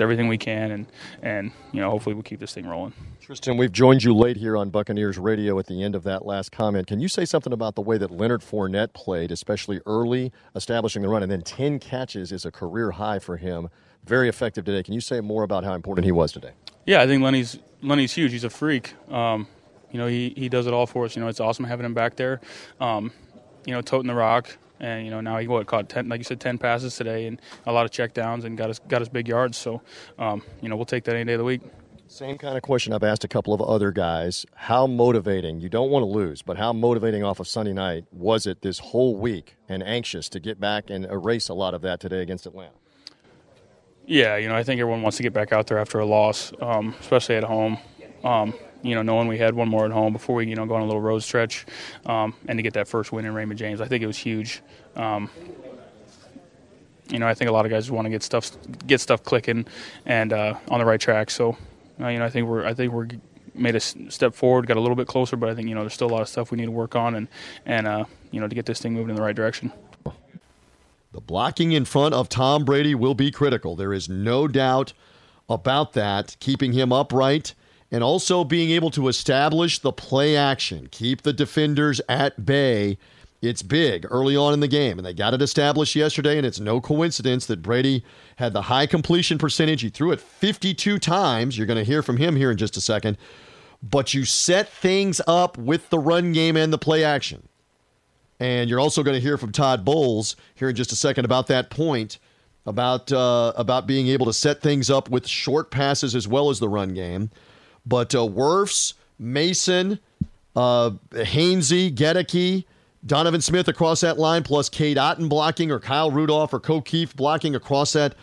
everything we can. And you know, hopefully we'll keep this thing rolling. Tristan, we've joined you late here on Buccaneers Radio at the end of that last comment. Can you say something about the way that Leonard Fournette played, especially early, establishing the run, and then 10 catches is a career high for him. Very effective today. Can you say more about how important he was today? Yeah, I think Lenny's huge. He's a freak. You know, he does it all for us. You know, it's awesome having him back there. You know, toting the rock, and you know now he caught 10, like you said, 10 passes today, and a lot of checkdowns, and got us big yards. So, you know, we'll take that any day of the week. Same kind of question I've asked a couple of other guys. How motivating, you don't want to lose, but how motivating off of Sunday night was it this whole week, and anxious to get back and erase a lot of that today against Atlanta? Yeah, you know, I think everyone wants to get back out there after a loss, especially at home. You know, knowing we had one more at home before we, you know, go on a little road stretch, and to get that first win in Raymond James, I think it was huge. You know, I think a lot of guys want to get stuff clicking and on the right track. So, you know, I think we're made a step forward, got a little bit closer, but I think, you know, there's still a lot of stuff we need to work on and you know, to get this thing moving in the right direction. The blocking in front of Tom Brady will be critical. There is no doubt about that, keeping him upright and also being able to establish the play action, keep the defenders at bay. It's big early on in the game, and they got it established yesterday, and it's no coincidence that Brady had the high completion percentage. He threw it 52 times. You're going to hear from him here in just a second. But you set things up with the run game and the play action. And you're also going to hear from Todd Bowles here in just a second about that point, about being able to set things up with short passes as well as the run game. But Wirfs, Mason, Hainsey, Gedicky, Donovan Smith across that line, plus Kate Otten blocking or Kyle Rudolph or Keefe blocking across that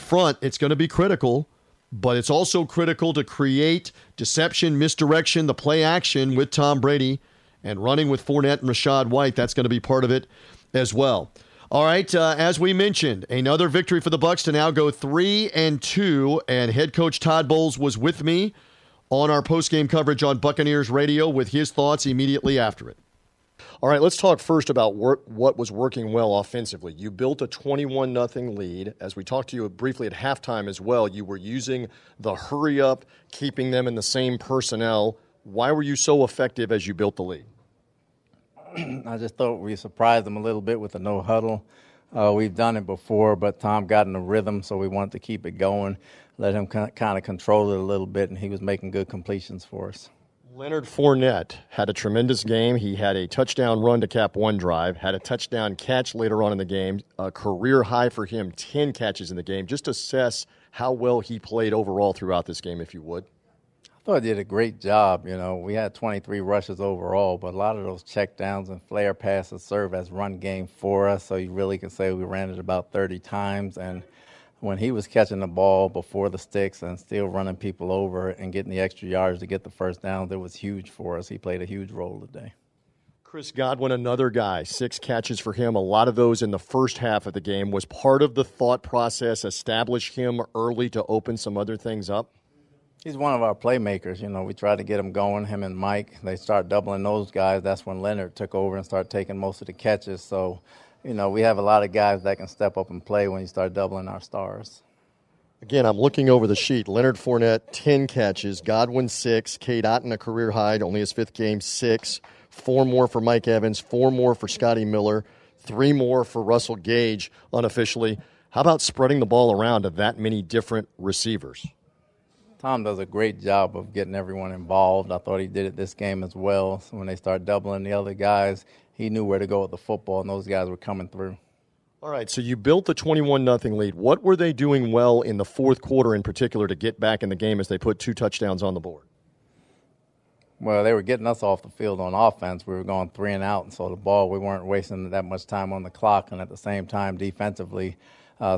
front, it's going to be critical. But it's also critical to create deception, misdirection, the play action with Tom Brady. And running with Fournette and Rachaad White, that's going to be part of it as well. All right, as we mentioned, another victory for the Bucs to now go 3-2. And head coach Todd Bowles was with me on our postgame coverage on Buccaneers Radio with his thoughts immediately after it. All right, let's talk first about what was working well offensively. You built a 21-0 lead. As we talked to you briefly at halftime as well, you were using the hurry up, keeping them in the same personnel. Why were you so effective as you built the lead? I just thought we surprised them a little bit with the no huddle. We've done it before, but Tom got in the rhythm, so we wanted to keep it going, let him kind of control it a little bit, and he was making good completions for us. Leonard Fournette had a tremendous game. He had a touchdown run to cap one drive, had a touchdown catch later on in the game, a career high for him, 10 catches in the game. Just assess how well he played overall throughout this game, if you would. I thought he did a great job. You know, we had 23 rushes overall, but a lot of those checkdowns and flare passes serve as run game for us, so you really can say we ran it about 30 times. And when he was catching the ball before the sticks and still running people over and getting the extra yards to get the first down, that was huge for us. He played a huge role today. Chris Godwin, another guy, 6 catches for him. A lot of those in the first half of the game. Was part of the thought process establish him early to open some other things up? He's one of our playmakers. You know, we tried to get him going, him and Mike. They start doubling those guys. That's when Leonard took over and started taking most of the catches. So, you know, we have a lot of guys that can step up and play when you start doubling our stars. Again, I'm looking over the sheet. Leonard Fournette, 10 catches. Godwin, 6. Cade Otton, a career high, only his 5th game, 6. 4 more for Mike Evans, 4 more for Scotty Miller, 3 more for Russell Gage unofficially. How about spreading the ball around to that many different receivers? Tom does a great job of getting everyone involved. I thought he did it this game as well. So when they start doubling the other guys, he knew where to go with the football, and those guys were coming through. All right, so you built the 21-0 lead. What were they doing well in the fourth quarter in particular to get back in the game as they put 2 touchdowns on the board? Well, they were getting us off the field on offense. We were going 3 and out, and so the ball, we weren't wasting that much time on the clock. And at the same time, defensively,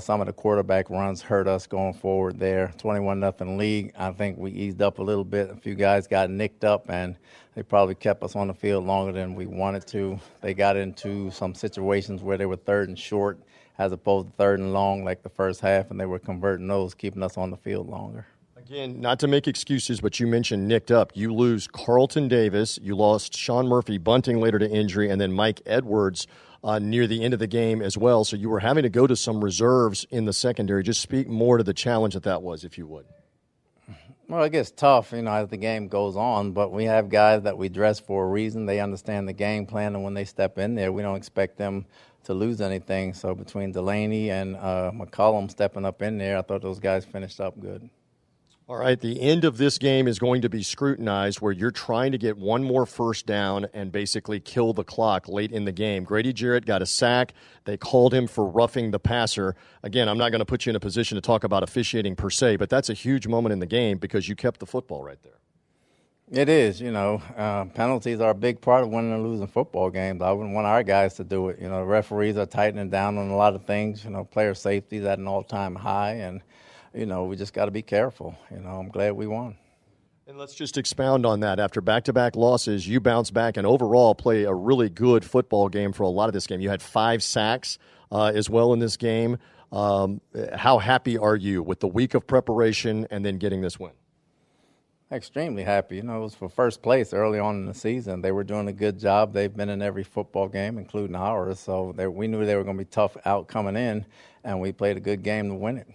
some of the quarterback runs hurt us going forward there. 21-0 league. I think we eased up a little bit. A few guys got nicked up, and they probably kept us on the field longer than we wanted to. They got into some situations where they were 3rd and short as opposed to 3rd and long like the first half, and they were converting those, keeping us on the field longer. Again, not to make excuses, but you mentioned nicked up. You lose Carlton Davis. You lost Sean Murphy Bunting later to injury, and then Mike Edwards near the end of the game as well. So you were having to go to some reserves in the secondary. Just speak more to the challenge that was, if you would. Well, it gets tough, you know, as the game goes on, but we have guys that we dress for a reason. They understand the game plan, and when they step in there, we don't expect them to lose anything. So between Delaney and McCollum stepping up in there, I thought those guys finished up good. All right, the end of this game is going to be scrutinized where you're trying to get one more first down and basically kill the clock late in the game. Grady Jarrett got a sack. They called him for roughing the passer. Again, I'm not going to put you in a position to talk about officiating per se, but that's a huge moment in the game because you kept the football right there. It is, you know. Penalties are a big part of winning and losing football games. I wouldn't want our guys to do it. You know, referees are tightening down on a lot of things. You know, player safety is at an all-time high, and you know, we just got to be careful. You know, I'm glad we won. And let's just expound on that. After back-to-back losses, you bounce back and overall play a really good football game for a lot of this game. You had 5 sacks as well in this game. How happy are you with the week of preparation and then getting this win? Extremely happy. You know, it was for first place early on in the season. They were doing a good job. They've been in every football game, including ours. So we knew they were going to be tough out coming in, and we played a good game to win it.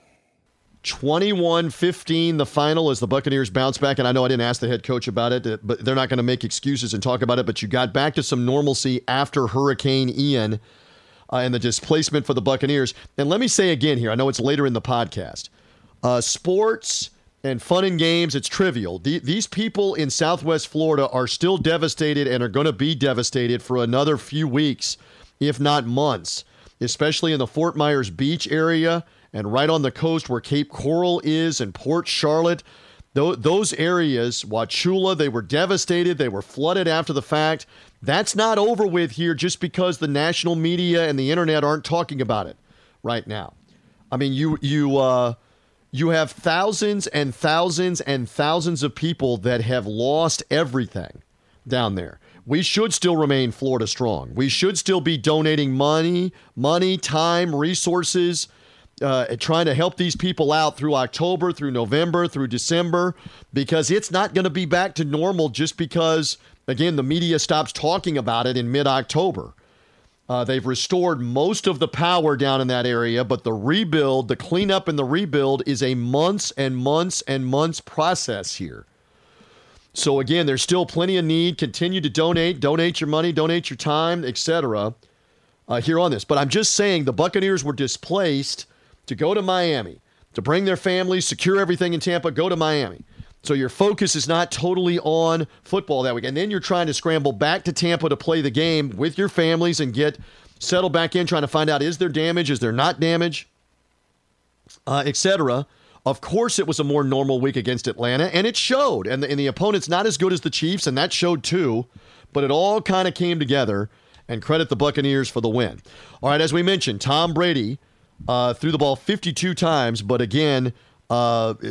21-15, the final as the Buccaneers bounce back. And I know I didn't ask the head coach about it, but they're not going to make excuses and talk about it. But you got back to some normalcy after Hurricane Ian and the displacement for the Buccaneers. And let me say again here, I know it's later in the podcast, sports and fun and games, it's trivial. These people in Southwest Florida are still devastated and are going to be devastated for another few weeks, if not months, especially in the Fort Myers Beach area and right on the coast where Cape Coral is and Port Charlotte. Those areas, Wachula, they were devastated. They were flooded after the fact. That's not over with here just because the national media and the internet aren't talking about it right now. I mean, you have thousands and thousands and thousands of people that have lost everything down there. We should still remain Florida strong. We should still be donating money, time, resources, trying to help these people out through October, through November, through December, because it's not going to be back to normal just because, again, the media stops talking about it in mid-October. They've restored most of the power down in that area, but the rebuild, the cleanup and the rebuild is a months and months and months process here. So again, there's still plenty of need. Continue to donate. Donate your money. Donate your time, etc. Here on this. But I'm just saying the Buccaneers were displaced to go to Miami, to bring their families, secure everything in Tampa, go to Miami. So your focus is not totally on football that week. And then you're trying to scramble back to Tampa to play the game with your families and get settled back in, trying to find out, is there damage? Is there not damage? Etc. Of course, it was a more normal week against Atlanta, and it showed. And the opponent's not as good as the Chiefs, and that showed too. But it all kind of came together, and credit the Buccaneers for the win. All right, as we mentioned, Tom Brady threw the ball 52 times, but again,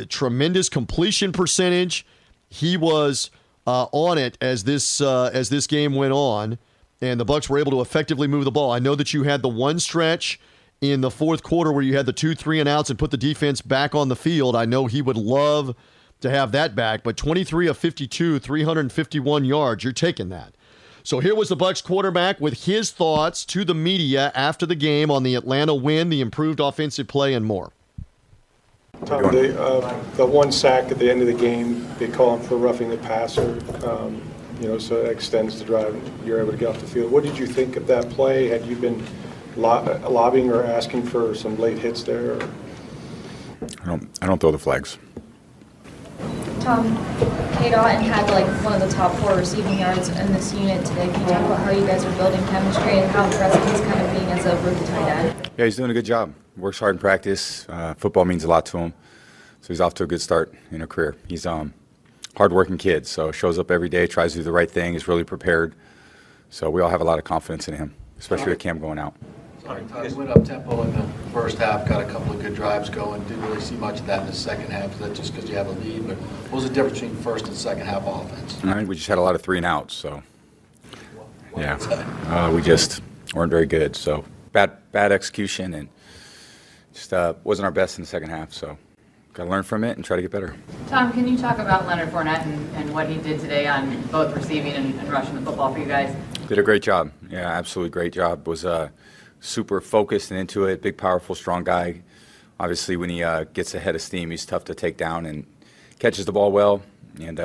tremendous completion percentage. He was on it as this game went on, and the Bucs were able to effectively move the ball. I know that you had the one stretch in the fourth quarter where you had the 2 3 and outs and put the defense back on the field. I know he would love to have that back, but 23 of 52, 351 yards, you're taking that. So here was the Bucs quarterback with his thoughts to the media after the game on the Atlanta win, the improved offensive play, and more. Tom, the one sack at the end of the game, they call him for roughing the passer, so it extends the drive and you're able to get off the field. What did you think of that play? Had you been lobbying or asking for some late hits there? Or? I don't throw the flags. Tom, K. Dotton had one of the top 4 receiving yards in this unit today. Can you talk about how you guys are building chemistry and how impressive he's kind of being as a rookie tight end? Yeah, he's doing a good job. Works hard in practice. Football means a lot to him, so he's off to a good start in a career. He's hard-working kid, so shows up every day, tries to do the right thing, is really prepared. So we all have a lot of confidence in him, especially with Cam going out. Sorry, Todd went up-tempo in the first half, got a couple of good drives going. Didn't really see much of that in the second half. Is that just because you have a lead? But what was the difference between first and second half offense? I think we just had a lot of 3 and outs, so we just weren't very good. So bad execution and just wasn't our best in the second half, so got to learn from it and try to get better. Tom, can you talk about Leonard Fournette and what he did today on both receiving and rushing the football for you guys? Did a great job. Yeah, absolutely great job. Was super focused and into it. Big, powerful, strong guy. Obviously, when he gets ahead of steam, he's tough to take down and catches the ball well. And,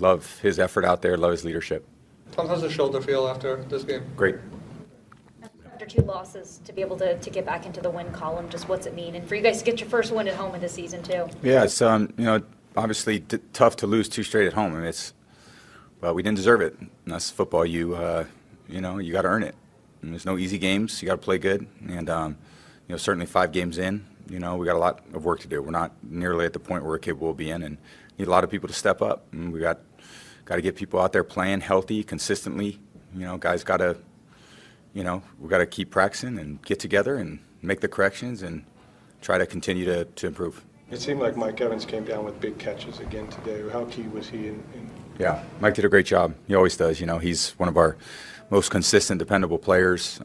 love his effort out there, love his leadership. Tom, how's the shoulder feel after this game? Great. After 2 losses, to be able to get back into the win column, just what's it mean? And for you guys to get your first win at home of the season, too. Yeah, it's, obviously tough to lose 2 straight at home. I mean, well, we didn't deserve it. And that's football. You got to earn it. And there's no easy games. You got to play good. And, certainly 5 games in, we got a lot of work to do. We're not nearly at the point where we're capable of being, and need a lot of people to step up. And we got to get people out there playing healthy, consistently. Guys got to, we got to keep practicing and get together and make the corrections and try to continue to improve. It seemed like Mike Evans came down with big catches again today. How key was he in? Yeah, Mike did a great job. He always does. He's one of our most consistent, dependable players.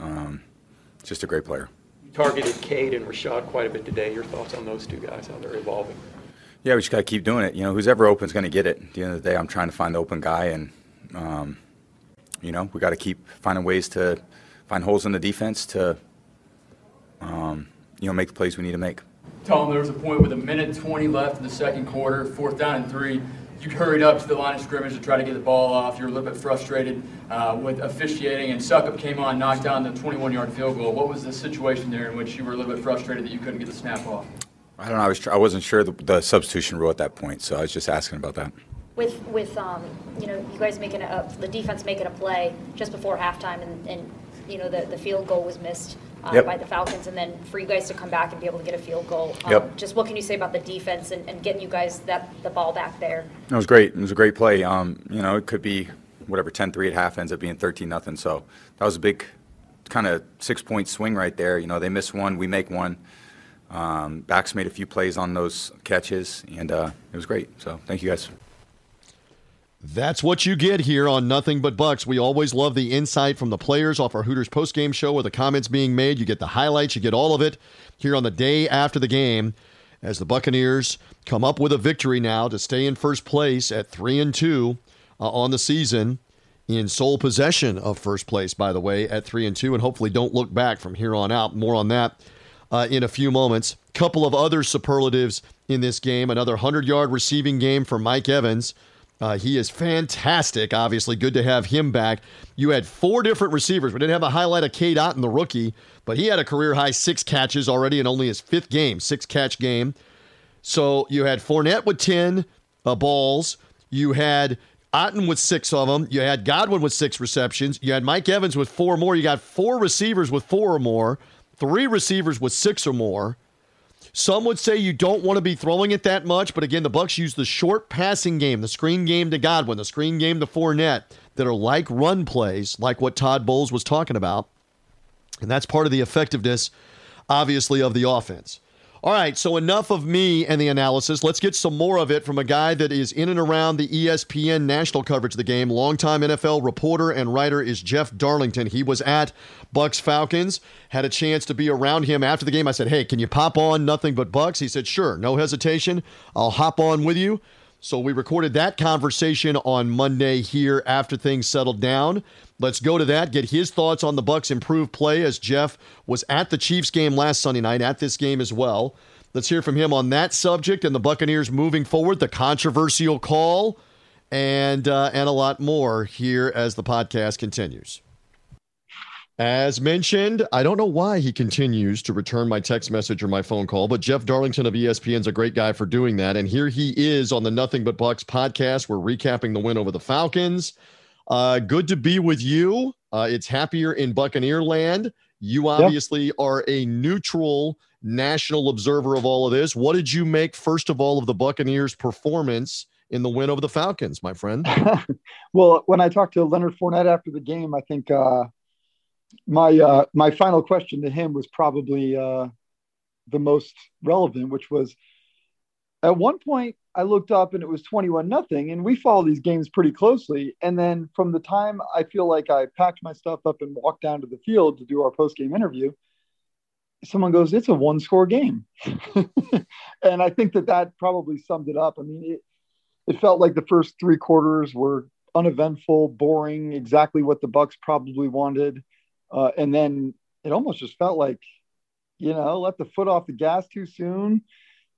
Just a great player. You targeted Cade and Rashad quite a bit today. Your thoughts on those 2 guys, how they're evolving? Yeah, we just got to keep doing it. Who's ever open's going to get it. At the end of the day, I'm trying to find the open guy, and we got to keep finding ways to find holes in the defense to make the plays we need to make. Tom, there was a point with 1:20 left in the second quarter, 4th down and 3. You hurried up to the line of scrimmage to try to get the ball off. You're a little bit frustrated with officiating, and Succop came on, knocked down the 21-yard field goal. What was the situation there in which you were a little bit frustrated that you couldn't get the snap off? I don't know. I wasn't sure the substitution rule at that point, so I was just asking about that. With you guys making the defense making a play just before halftime, and the field goal was missed by the Falcons, and then for you guys to come back and be able to get a field goal. Just what can you say about the defense and getting you guys the ball back there? It was great. It was a great play. It could be whatever, 10-3 at half, ends up being 13-0. So that was a big kind of 6-point swing right there. They miss one, we make one. Backs made a few plays on those catches, and it was great. So thank you guys. That's what you get here on Nothing But Bucks. We always love the insight from the players off our Hooters postgame show where the comments being made. You get the highlights. You get all of it here on the day after the game as the Buccaneers come up with a victory now to stay in first place at 3-2 on the season, in sole possession of first place, by the way, at 3-2, and hopefully don't look back from here on out. More on that in a few moments. Couple of other superlatives in this game. Another 100-yard receiving game for Mike Evans. He is fantastic, obviously. Good to have him back. You had four different receivers. We didn't have a highlight of K. Dotton, the rookie, but he had a career-high 6 catches already in only his 5th game, 6-catch game. So you had Fournette with 10 balls. You had Otten with 6 of them. You had Godwin with 6 receptions. You had Mike Evans with 4 more. You got 4 receivers with 4 or more, 3 receivers with 6 or more. Some would say you don't want to be throwing it that much, but again, the Bucs use the short passing game, the screen game to Godwin, the screen game to Fournette, that are like run plays, like what Todd Bowles was talking about. And that's part of the effectiveness, obviously, of the offense. All right, so enough of me and the analysis. Let's get some more of it from a guy that is in and around the ESPN national coverage of the game. Longtime NFL reporter and writer is Jeff Darlington. He was at Bucs Falcons, had a chance to be around him after the game. I said, hey, can you pop on Nothing But Bucs? He said, sure, no hesitation. I'll hop on with you. So we recorded that conversation on Monday here after things settled down. Let's go to that, get his thoughts on the Bucs' improved play as Jeff was at the Chiefs game last Sunday night, at this game as well. Let's hear from him on that subject and the Buccaneers moving forward, the controversial call, and a lot more here as the podcast continues. As mentioned, I don't know why he continues to return my text message or my phone call, but Jeff Darlington of ESPN is a great guy for doing that. And here he is on the Nothing But Bucs podcast. We're recapping the win over the Falcons. Good to be with you. It's happier in Buccaneer land. You obviously are a neutral national observer of all of this. What did you make, first of all, of the Buccaneers' performance in the win over the Falcons, my friend? Well, when I talked to Leonard Fournette after the game, I think my final question to him was probably the most relevant, which was, at one point I looked up and it was 21-0, and we follow these games pretty closely. And then from the time I feel like I packed my stuff up and walked down to the field to do our post-game interview, someone goes, it's a one-score game. And I think that probably summed it up. I mean, it felt like the first three quarters were uneventful, boring, exactly what the Bucs probably wanted. And then it almost just felt like, let the foot off the gas too soon.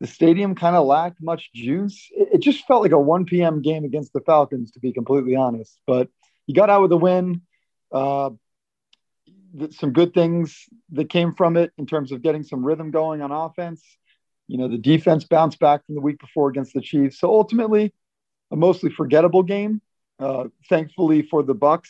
The stadium kind of lacked much juice. It just felt like a 1 p.m. game against the Falcons, to be completely honest. But you got out with a win. Some good things that came from it in terms of getting some rhythm going on offense. The defense bounced back from the week before against the Chiefs. So ultimately, a mostly forgettable game, thankfully for the Bucs.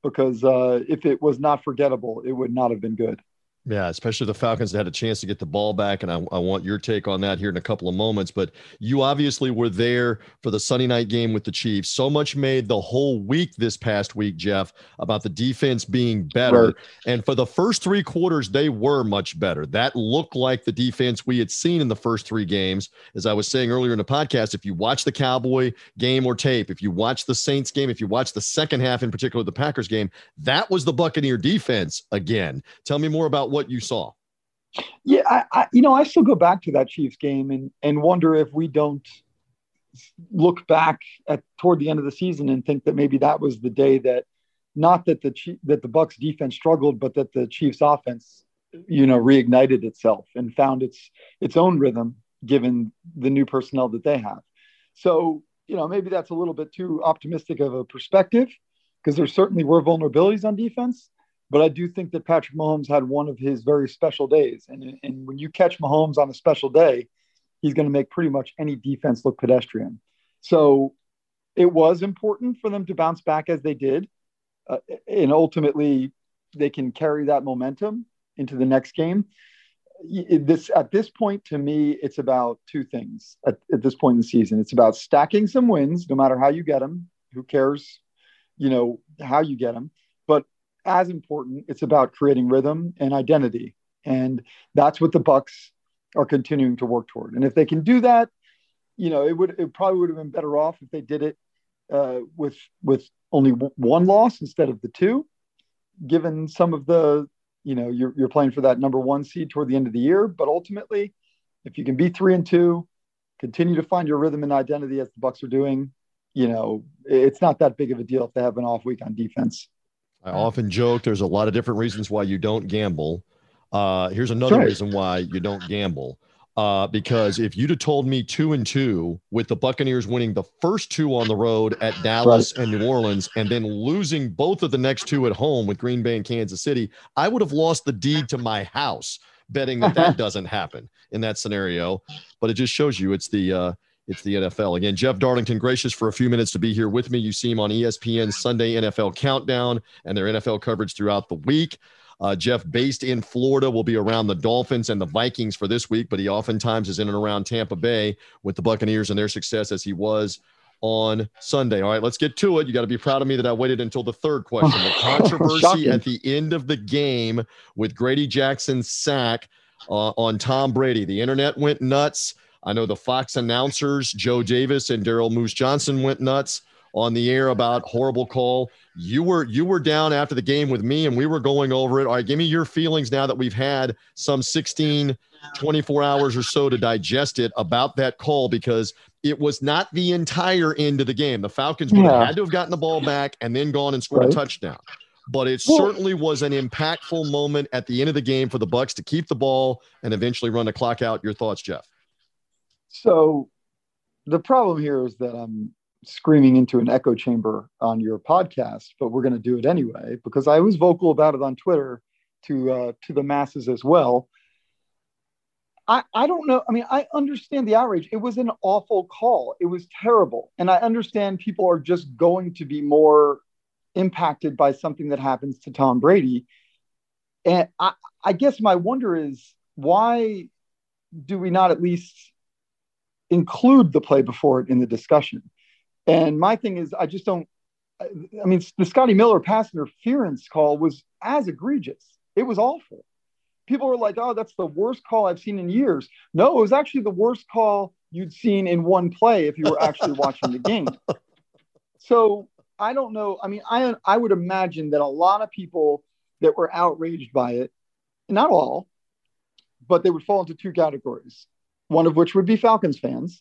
Because if it was not forgettable, it would not have been good. Yeah, especially the Falcons that had a chance to get the ball back, and I want your take on that here in a couple of moments. But you obviously were there for the Sunday night game with the Chiefs. So much made the whole week this past week, Jeff, about the defense being better. Right. And for the first three quarters, they were much better. That looked like the defense we had seen in the first three games. As I was saying earlier in the podcast, if you watch the Cowboy game or tape, if you watch the Saints game, if you watch the second half, in particular the Packers game, that was the Buccaneer defense again. Tell me more about what you saw. Yeah, I still go back to that Chiefs game and wonder if we don't look back toward the end of the season and think that maybe that was the day that not that the Bucs defense struggled, but that the Chiefs offense, reignited itself and found its own rhythm given the new personnel that they have. So, maybe that's a little bit too optimistic of a perspective, because there certainly were vulnerabilities on defense. But I do think that Patrick Mahomes had one of his very special days. And when you catch Mahomes on a special day, he's going to make pretty much any defense look pedestrian. So it was important for them to bounce back as they did. And ultimately, they can carry that momentum into the next game. At this point, to me, it's about two things at this point in the season. It's about stacking some wins, no matter how you get them. Who cares, how you get them. But as important, it's about creating rhythm and identity. And that's what the Bucs are continuing to work toward. And if they can do that, it probably would have been better off if they did it with only one loss instead of the two, given some of the, you're playing for that number one seed toward the end of the year. But ultimately, if you can be 3-2, continue to find your rhythm and identity as the Bucs are doing, it's not that big of a deal if they have an off week on defense. I often joke there's a lot of different reasons why you don't gamble. Here's another reason why you don't gamble. Because if you'd have told me 2-2 with the Buccaneers winning the first two on the road at Dallas and New Orleans, and then losing both of the next two at home with Green Bay and Kansas City, I would have lost the deed to my house betting that that doesn't happen in that scenario. But it just shows you it's the NFL. Again, Jeff Darlington, gracious for a few minutes to be here with me. You see him on ESPN's Sunday NFL Countdown and their NFL coverage throughout the week. Jeff, based in Florida, will be around the Dolphins and the Vikings for this week, but he oftentimes is in and around Tampa Bay with the Buccaneers and their success as he was on Sunday. All right, let's get to it. You got to be proud of me that I waited until the third question. The controversy at the end of the game with Grady Jackson's sack on Tom Brady. The internet went nuts. I know the Fox announcers, Joe Davis and Daryl Moose Johnson, went nuts on the air about horrible call. You were down after the game with me, and we were going over it. All right, give me your feelings now that we've had some 16, 24 hours or so to digest it about that call, because it was not the entire end of the game. The Falcons would have had to have gotten the ball back and then gone and scored a touchdown. But it certainly was an impactful moment at the end of the game for the Bucs to keep the ball and eventually run the clock out. Your thoughts, Jeff? So the problem here is that I'm screaming into an echo chamber on your podcast, but we're going to do it anyway, because I was vocal about it on Twitter to the masses as well. I don't know. I mean, I understand the outrage. It was an awful call. It was terrible. And I understand people are just going to be more impacted by something that happens to Tom Brady. And I guess my wonder is, why do we not at least include the play before it in the discussion? And my thing is, I just don't, I mean, the Scotty Miller pass interference call was as egregious. It was awful. People were like, oh, that's the worst call I've seen in years. No, it was actually the worst call you'd seen in one play if you were actually watching the game. So I don't know. I mean, I would imagine that a lot of people that were outraged by it, not all, but they would fall into two categories. One of which would be Falcons fans.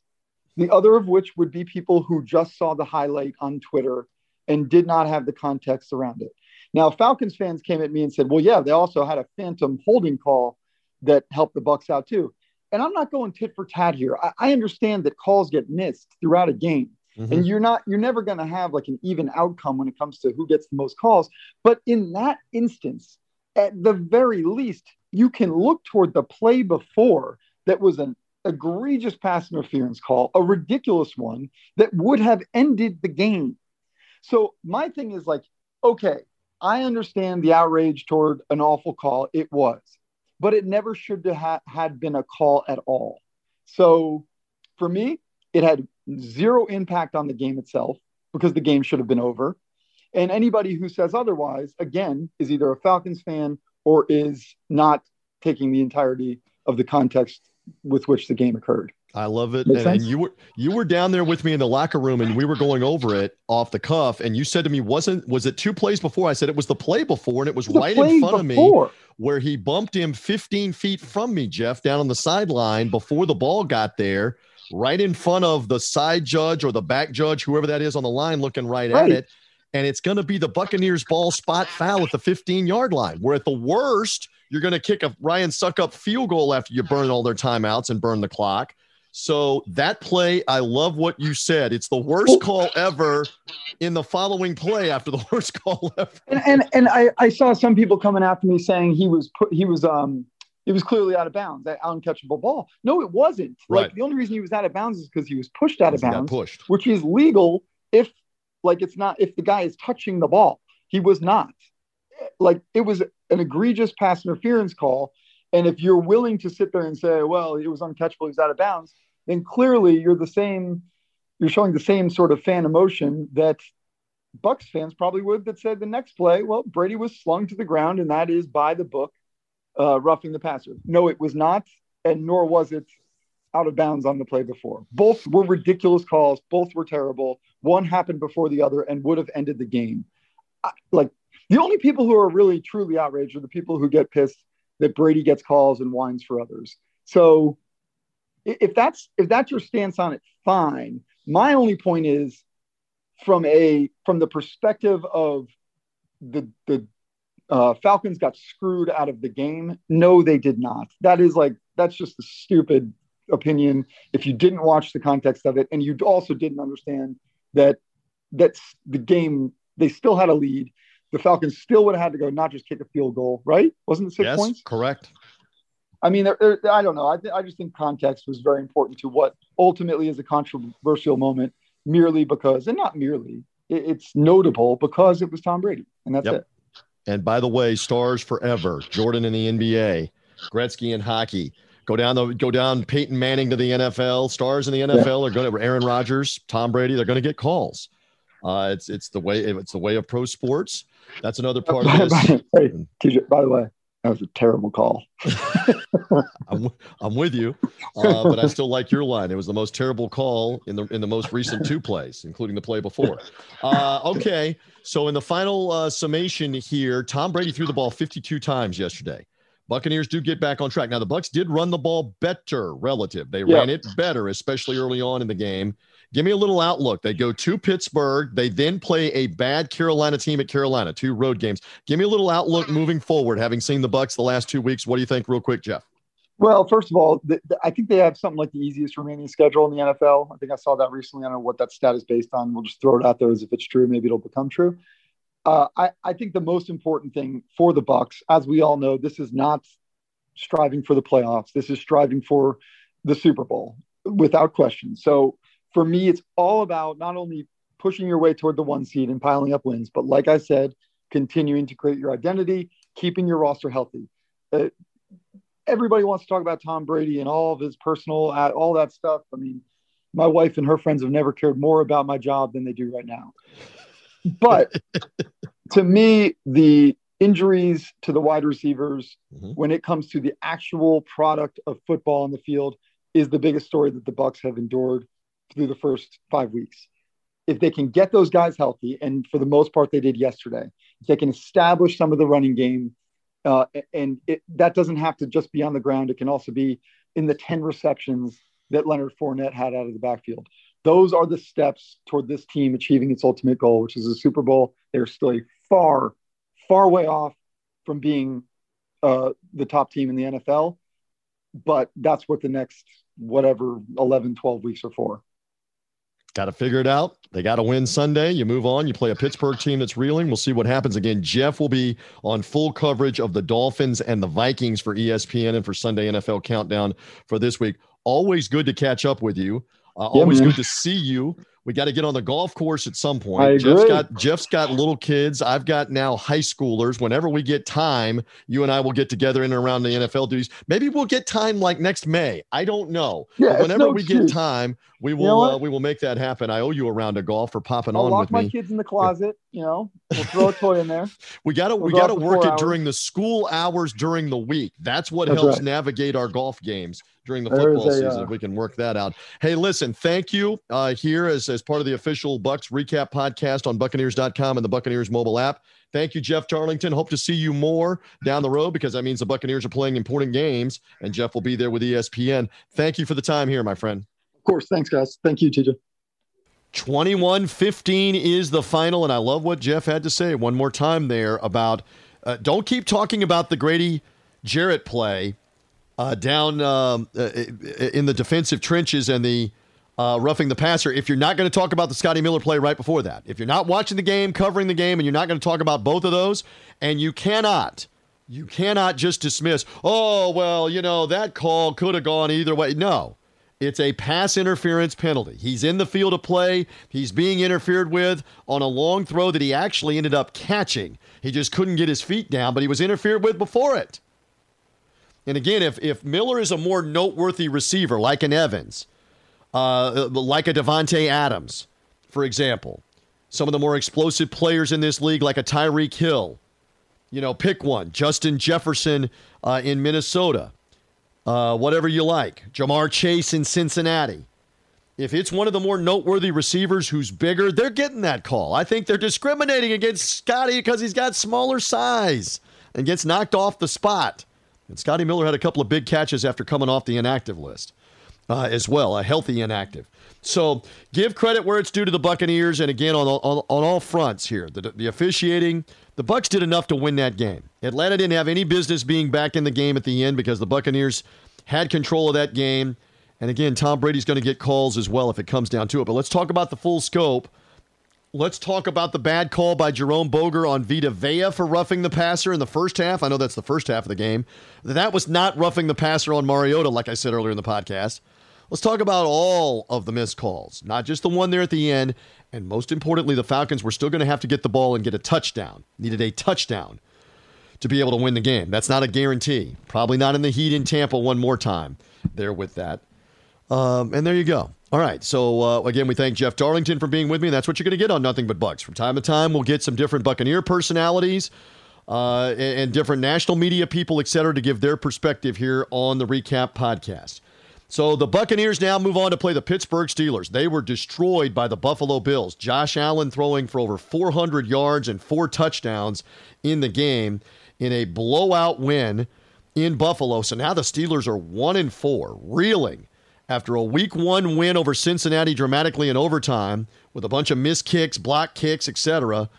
The other of which would be people who just saw the highlight on Twitter and did not have the context around it. Now, Falcons fans came at me and said, well, yeah, they also had a phantom holding call that helped the Bucs out too. And I'm not going tit for tat here. I understand that calls get missed throughout a game. Mm-hmm. And you're never going to have like an even outcome when it comes to who gets the most calls. But in that instance, at the very least, you can look toward the play before that was an egregious pass interference call, a ridiculous one that would have ended the game. So my thing is like, okay, I understand the outrage toward an awful call. It was, but it never should have had been a call at all. So for me, it had zero impact on the game itself, because the game should have been over. And anybody who says otherwise, again, is either a Falcons fan or is not taking the entirety of the context with which the game occurred. I love it. And you were down there with me in the locker room, and we were going over it off the cuff. And you said to me, was it two plays before? I said, it was the play before. And it was right in front of me where he bumped him 15 feet from me, Jeff, down on the sideline before the ball got there, right in front of the side judge or the back judge, whoever that is on the line, looking right at it. And it's going to be the Buccaneers ball spot foul at the 15-yard line, where at the worst, you're going to kick a Ryan Succop field goal after you burn all their timeouts and burn the clock. So that play, I love what you said. It's the worst call ever in the following play after the worst call ever. And I saw some people coming after me saying it was clearly out of bounds, that uncatchable ball. No, it wasn't. Right. Like, the only reason he was out of bounds is because he was pushed out of bounds, which is legal if – like, it's not if the guy is touching the ball. He was not. Like, it was an egregious pass interference call. And if you're willing to sit there and say, well, it was uncatchable, he's out of bounds, then clearly you're showing the same sort of fan emotion that Bucs fans probably would, that said the next play, well, Brady was slung to the ground, and that is by the book, roughing the passer. No, it was not, and nor was it out of bounds on the play before. Both were ridiculous calls. Both were terrible. One happened before the other and would have ended the game. The only people who are really truly outraged are the people who get pissed that Brady gets calls and whines for others. So if that's your stance on it, fine. My only point is, from the perspective of the Falcons got screwed out of the game. No, they did not. That's just the stupid opinion if you didn't watch the context of it, and you also didn't understand that that's the game. They still had a lead. The Falcons still would have had to go, not just kick a field goal, right? Wasn't it 6 points? Yes, correct. I mean, I don't know. I just think context was very important to what ultimately is a controversial moment, merely because, and not merely, it's notable because it was Tom Brady, and that's it. And by the way, stars forever. Jordan in the NBA, Gretzky in hockey. Go down Peyton Manning to the NFL. Stars in the NFL are going to Aaron Rodgers, Tom Brady. They're going to get calls. It's the way of pro sports. That's another part of this. Hey, TJ, by the way, that was a terrible call. I'm with you, but I still like your line. It was the most terrible call in the most recent two plays, including the play before. Okay, so in the final summation here, Tom Brady threw the ball 52 times yesterday. Buccaneers do get back on track. Now, the Bucs did run the ball better relative. They ran it better, especially early on in the game. Give me a little outlook. They go to Pittsburgh. They then play a bad Carolina team at Carolina, two road games. Give me a little outlook moving forward, having seen the Bucs the last 2 weeks. What do you think real quick, Jeff? Well, first of all, I think they have something like the easiest remaining schedule in the NFL. I think I saw that recently. I don't know what that stat is based on. We'll just throw it out there as if it's true. Maybe it'll become true. I think the most important thing for the Bucs, as we all know, this is not striving for the playoffs. This is striving for the Super Bowl without question. So for me, it's all about not only pushing your way toward the one seed and piling up wins, but like I said, continuing to create your identity, keeping your roster healthy. Everybody wants to talk about Tom Brady and all of his personal, all that stuff. I mean, my wife and her friends have never cared more about my job than they do right now. But to me, the injuries to the wide receivers, when it comes to the actual product of football on the field, is the biggest story that the Bucs have endured through the first 5 weeks. If they can get those guys healthy, and for the most part they did yesterday, if they can establish some of the running game, that doesn't have to just be on the ground. It can also be in the 10 receptions that Leonard Fournette had out of the backfield. Those are the steps toward this team achieving its ultimate goal, which is the Super Bowl. They're still a far, far way off from being the top team in the NFL, but that's what the next, whatever, 11, 12 weeks are for. Got to figure it out. They got to win Sunday. You move on. You play a Pittsburgh team that's reeling. We'll see what happens again. Jeff will be on full coverage of the Dolphins and the Vikings for ESPN and for Sunday NFL Countdown for this week. Always good to catch up with you. Always good to see you. We got to get on the golf course at some point. Jeff's got little kids. I've got now high schoolers. Whenever we get time, you and I will get together in and around the NFL duties. Maybe we'll get time like next May. I don't know. Yeah, but whenever get time, we will we will make that happen. I owe you a round of golf for popping on with me. I'll lock my kids in the closet. You know, we'll throw a toy in there. we got to work it during the school hours during the week. That's what helps navigate our golf games during the football season. If we can work that out. Hey, listen, thank you. Here as part of the official Bucs recap podcast on Buccaneers.com and the Buccaneers mobile app. Thank you, Jeff Darlington. Hope to see you more down the road because that means the Buccaneers are playing important games and Jeff will be there with ESPN. Thank you for the time here, my friend. Of course. Thanks, guys. Thank you, TJ. 21-15 is the final, and I love what Jeff had to say one more time there about don't keep talking about the Grady Jarrett play down in the defensive trenches and the roughing the passer if you're not going to talk about the Scotty Miller play right before that. If you're not watching the game, covering the game, and you're not going to talk about both of those, and you cannot just dismiss, oh, well, you know, that call could have gone either way. No. It's a pass interference penalty. He's in the field of play. He's being interfered with on a long throw that he actually ended up catching. He just couldn't get his feet down, but he was interfered with before it. And again, if Miller is a more noteworthy receiver, like an Evans, like a Devontae Adams, for example, some of the more explosive players in this league, like a Tyreek Hill, you know, pick one, Justin Jefferson in Minnesota. Whatever you like, Jamar Chase in Cincinnati. If it's one of the more noteworthy receivers who's bigger, they're getting that call. I think they're discriminating against Scotty because he's got smaller size and gets knocked off the spot. And Scotty Miller had a couple of big catches after coming off the inactive list as well, a healthy inactive. So give credit where it's due to the Buccaneers. And again, on all fronts here, the officiating, the Bucs did enough to win that game. Atlanta didn't have any business being back in the game at the end because the Buccaneers had control of that game And again, Tom Brady's going to get calls as well if it comes down to it. But let's talk about the full scope. Let's talk about the bad call by Jerome Boger on Vita Vea for roughing the passer in the first half. I know that's the first half of the game. That was not roughing the passer on Mariota, like I said earlier in the podcast. Let's talk about all of the missed calls, not just the one there at the end. And most importantly, the Falcons were still going to have to get the ball and get a touchdown. Needed a touchdown to be able to win the game. That's not a guarantee. Probably not in the heat in Tampa one more time there with that. And there you go. All right, so again, we thank Jeff Darlington for being with me. That's what you're going to get on Nothing But Bucks. From time to time, we'll get some different Buccaneer personalities and different national media people, et cetera, to give their perspective here on the Recap Podcast. So the Buccaneers now move on to play the Pittsburgh Steelers. They were destroyed by the Buffalo Bills. Josh Allen throwing for over 400 yards and 4 touchdowns in the game in a blowout win in Buffalo. So now the Steelers are 1-4, reeling. After a week one win over Cincinnati dramatically in overtime with a bunch of missed kicks, block kicks, etc.,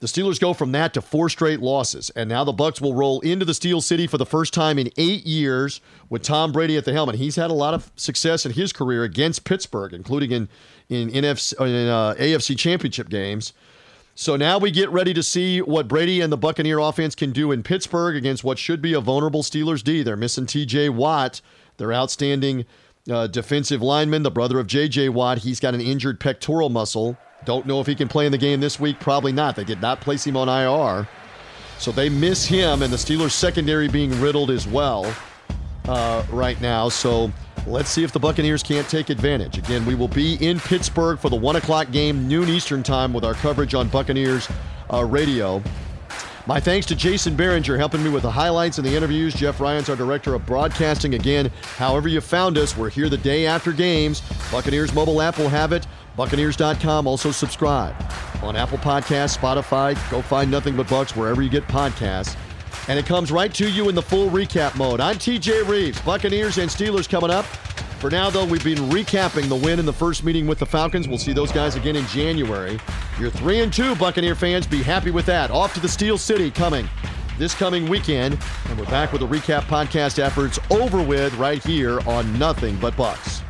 the Steelers go from that to 4 straight losses. And now the Bucs will roll into the Steel City for the first time in 8 years with Tom Brady at the helm. And he's had a lot of success in his career against Pittsburgh, including in AFC championship games. So now we get ready to see what Brady and the Buccaneer offense can do in Pittsburgh against what should be a vulnerable Steelers D. They're missing TJ Watt, their outstanding defensive lineman, the brother of J.J. Watt. He's got an injured pectoral muscle. Don't know if he can play in the game this week. Probably not. They did not place him on IR. So they miss him, and the Steelers' secondary being riddled as well right now. So let's see if the Buccaneers can't take advantage. Again, we will be in Pittsburgh for the 1 o'clock game, noon Eastern time, with our coverage on Buccaneers Radio. My thanks to Jason Behringer helping me with the highlights and the interviews. Jeff Ryan's our director of broadcasting. Again, however you found us, we're here the day after games. Buccaneers mobile app will have it. Buccaneers.com. Also subscribe on Apple Podcasts, Spotify. Go find Nothing But Bucks wherever you get podcasts. And it comes right to you in the full recap mode. I'm TJ Reeves. Buccaneers and Steelers coming up. For now, though, we've been recapping the win in the first meeting with the Falcons. We'll see those guys again in January. You're 3-2, Buccaneer fans. Be happy with that. Off to the Steel City coming this coming weekend. And we're back with the recap podcast after it's over with right here on Nothing But Bucks.